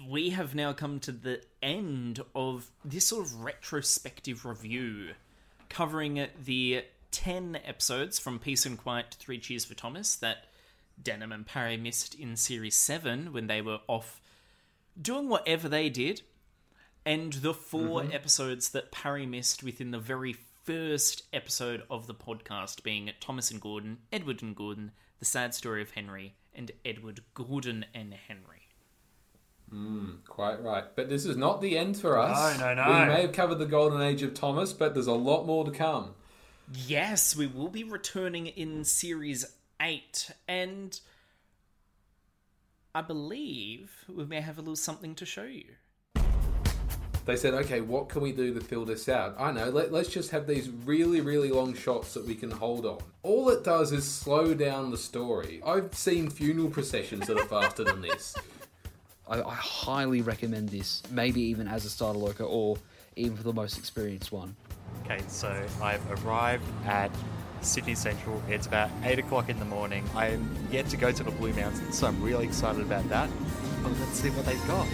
we have now come to the end of this sort of retrospective review covering the 10 episodes from Peace and Quiet to 3 Cheers for Thomas that Denham and Parry missed in Series 7 when they were off doing whatever they did, and the 4 episodes that Parry missed within the very first episode of the podcast, being Thomas and Gordon, Edward and Gordon, The Sad Story of Henry, and Edward, Gordon, and Henry. Quite right. But this is not the end for us. No. We may have covered the golden age of Thomas, but there's a lot more to come. Yes, we will be returning in Series 8. And I believe we may have a little something to show you. They said, okay, what can we do to fill this out? I know, let's just have these really, really long shots that we can hold on. All it does is slow down the story. I've seen funeral processions that are faster than this. I highly recommend this, maybe even as a starter locker or even for the most experienced one. Okay, so I've arrived at Sydney Central. It's about 8 o'clock in the morning. I am yet to go to the Blue Mountains, so I'm really excited about that. But let's see what they've got.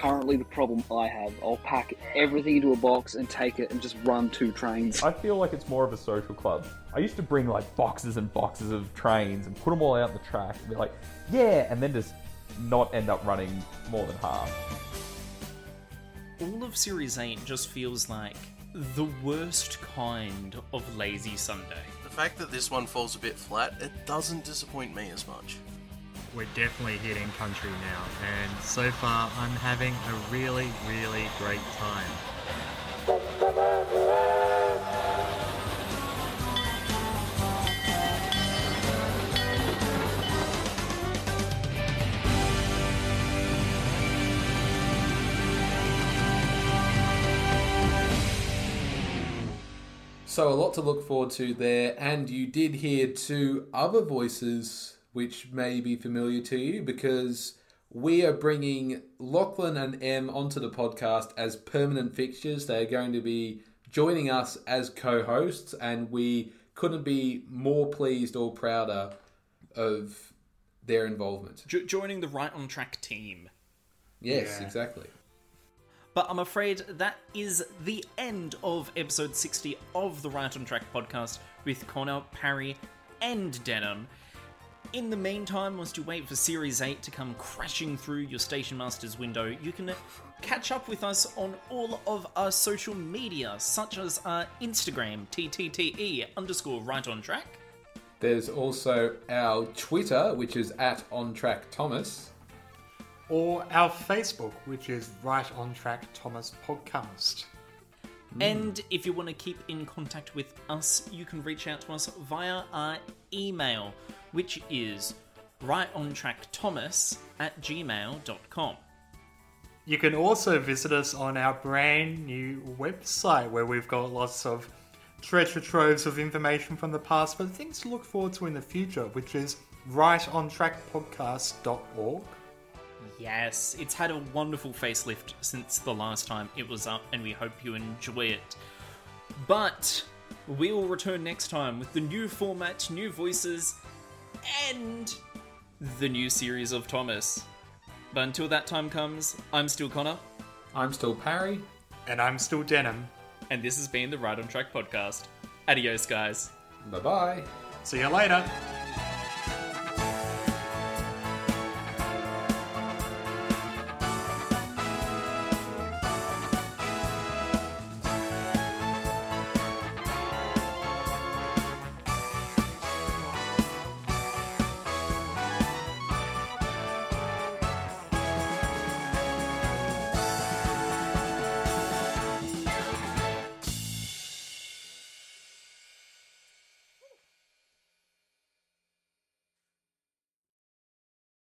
Currently, the problem I have, I'll pack everything into a box and take it and just run 2 trains. I feel like it's more of a social club. I used to bring like boxes and boxes of trains and put them all out on the track and be like, yeah, and then just not end up running more than half. All of Series 8 just feels like the worst kind of lazy Sunday. The fact that this one falls a bit flat, it doesn't disappoint me as much. We're definitely hitting country now, and so far I'm having a really, really great time. So a lot to look forward to there, and you did hear 2 other voices which may be familiar to you, because we are bringing Lachlan and Em onto the podcast as permanent fixtures. They are going to be joining us as co-hosts, and we couldn't be more pleased or prouder of their involvement. Joining the Right on Track team. Yes, yeah. Exactly. But I'm afraid that is the end of episode 60 of the Right on Track podcast with Connor, Parry, and Denham. In the meantime, whilst you wait for Series 8 to come crashing through your Station Master's window, you can catch up with us on all of our social media, such as our Instagram, @TTTE_RightOnTrack. There's also our Twitter, which is @OnTrackThomas. Or our Facebook, which is Right on Track Thomas Podcast. And if you want to keep in contact with us, you can reach out to us via our email, which is rightontrackthomas@gmail.com. You can also visit us on our brand new website, where we've got lots of treasure troves of information from the past, but things to look forward to in the future, which is rightontrackpodcast.org. Yes, it's had a wonderful facelift since the last time it was up, and we hope you enjoy it. But we will return next time with the new format, new voices, and the new series of Thomas. But until that time comes, I'm still Connor. I'm still Parry. And I'm still Denham. And this has been the Right on Track podcast. Adios, guys. Bye-bye. See you later.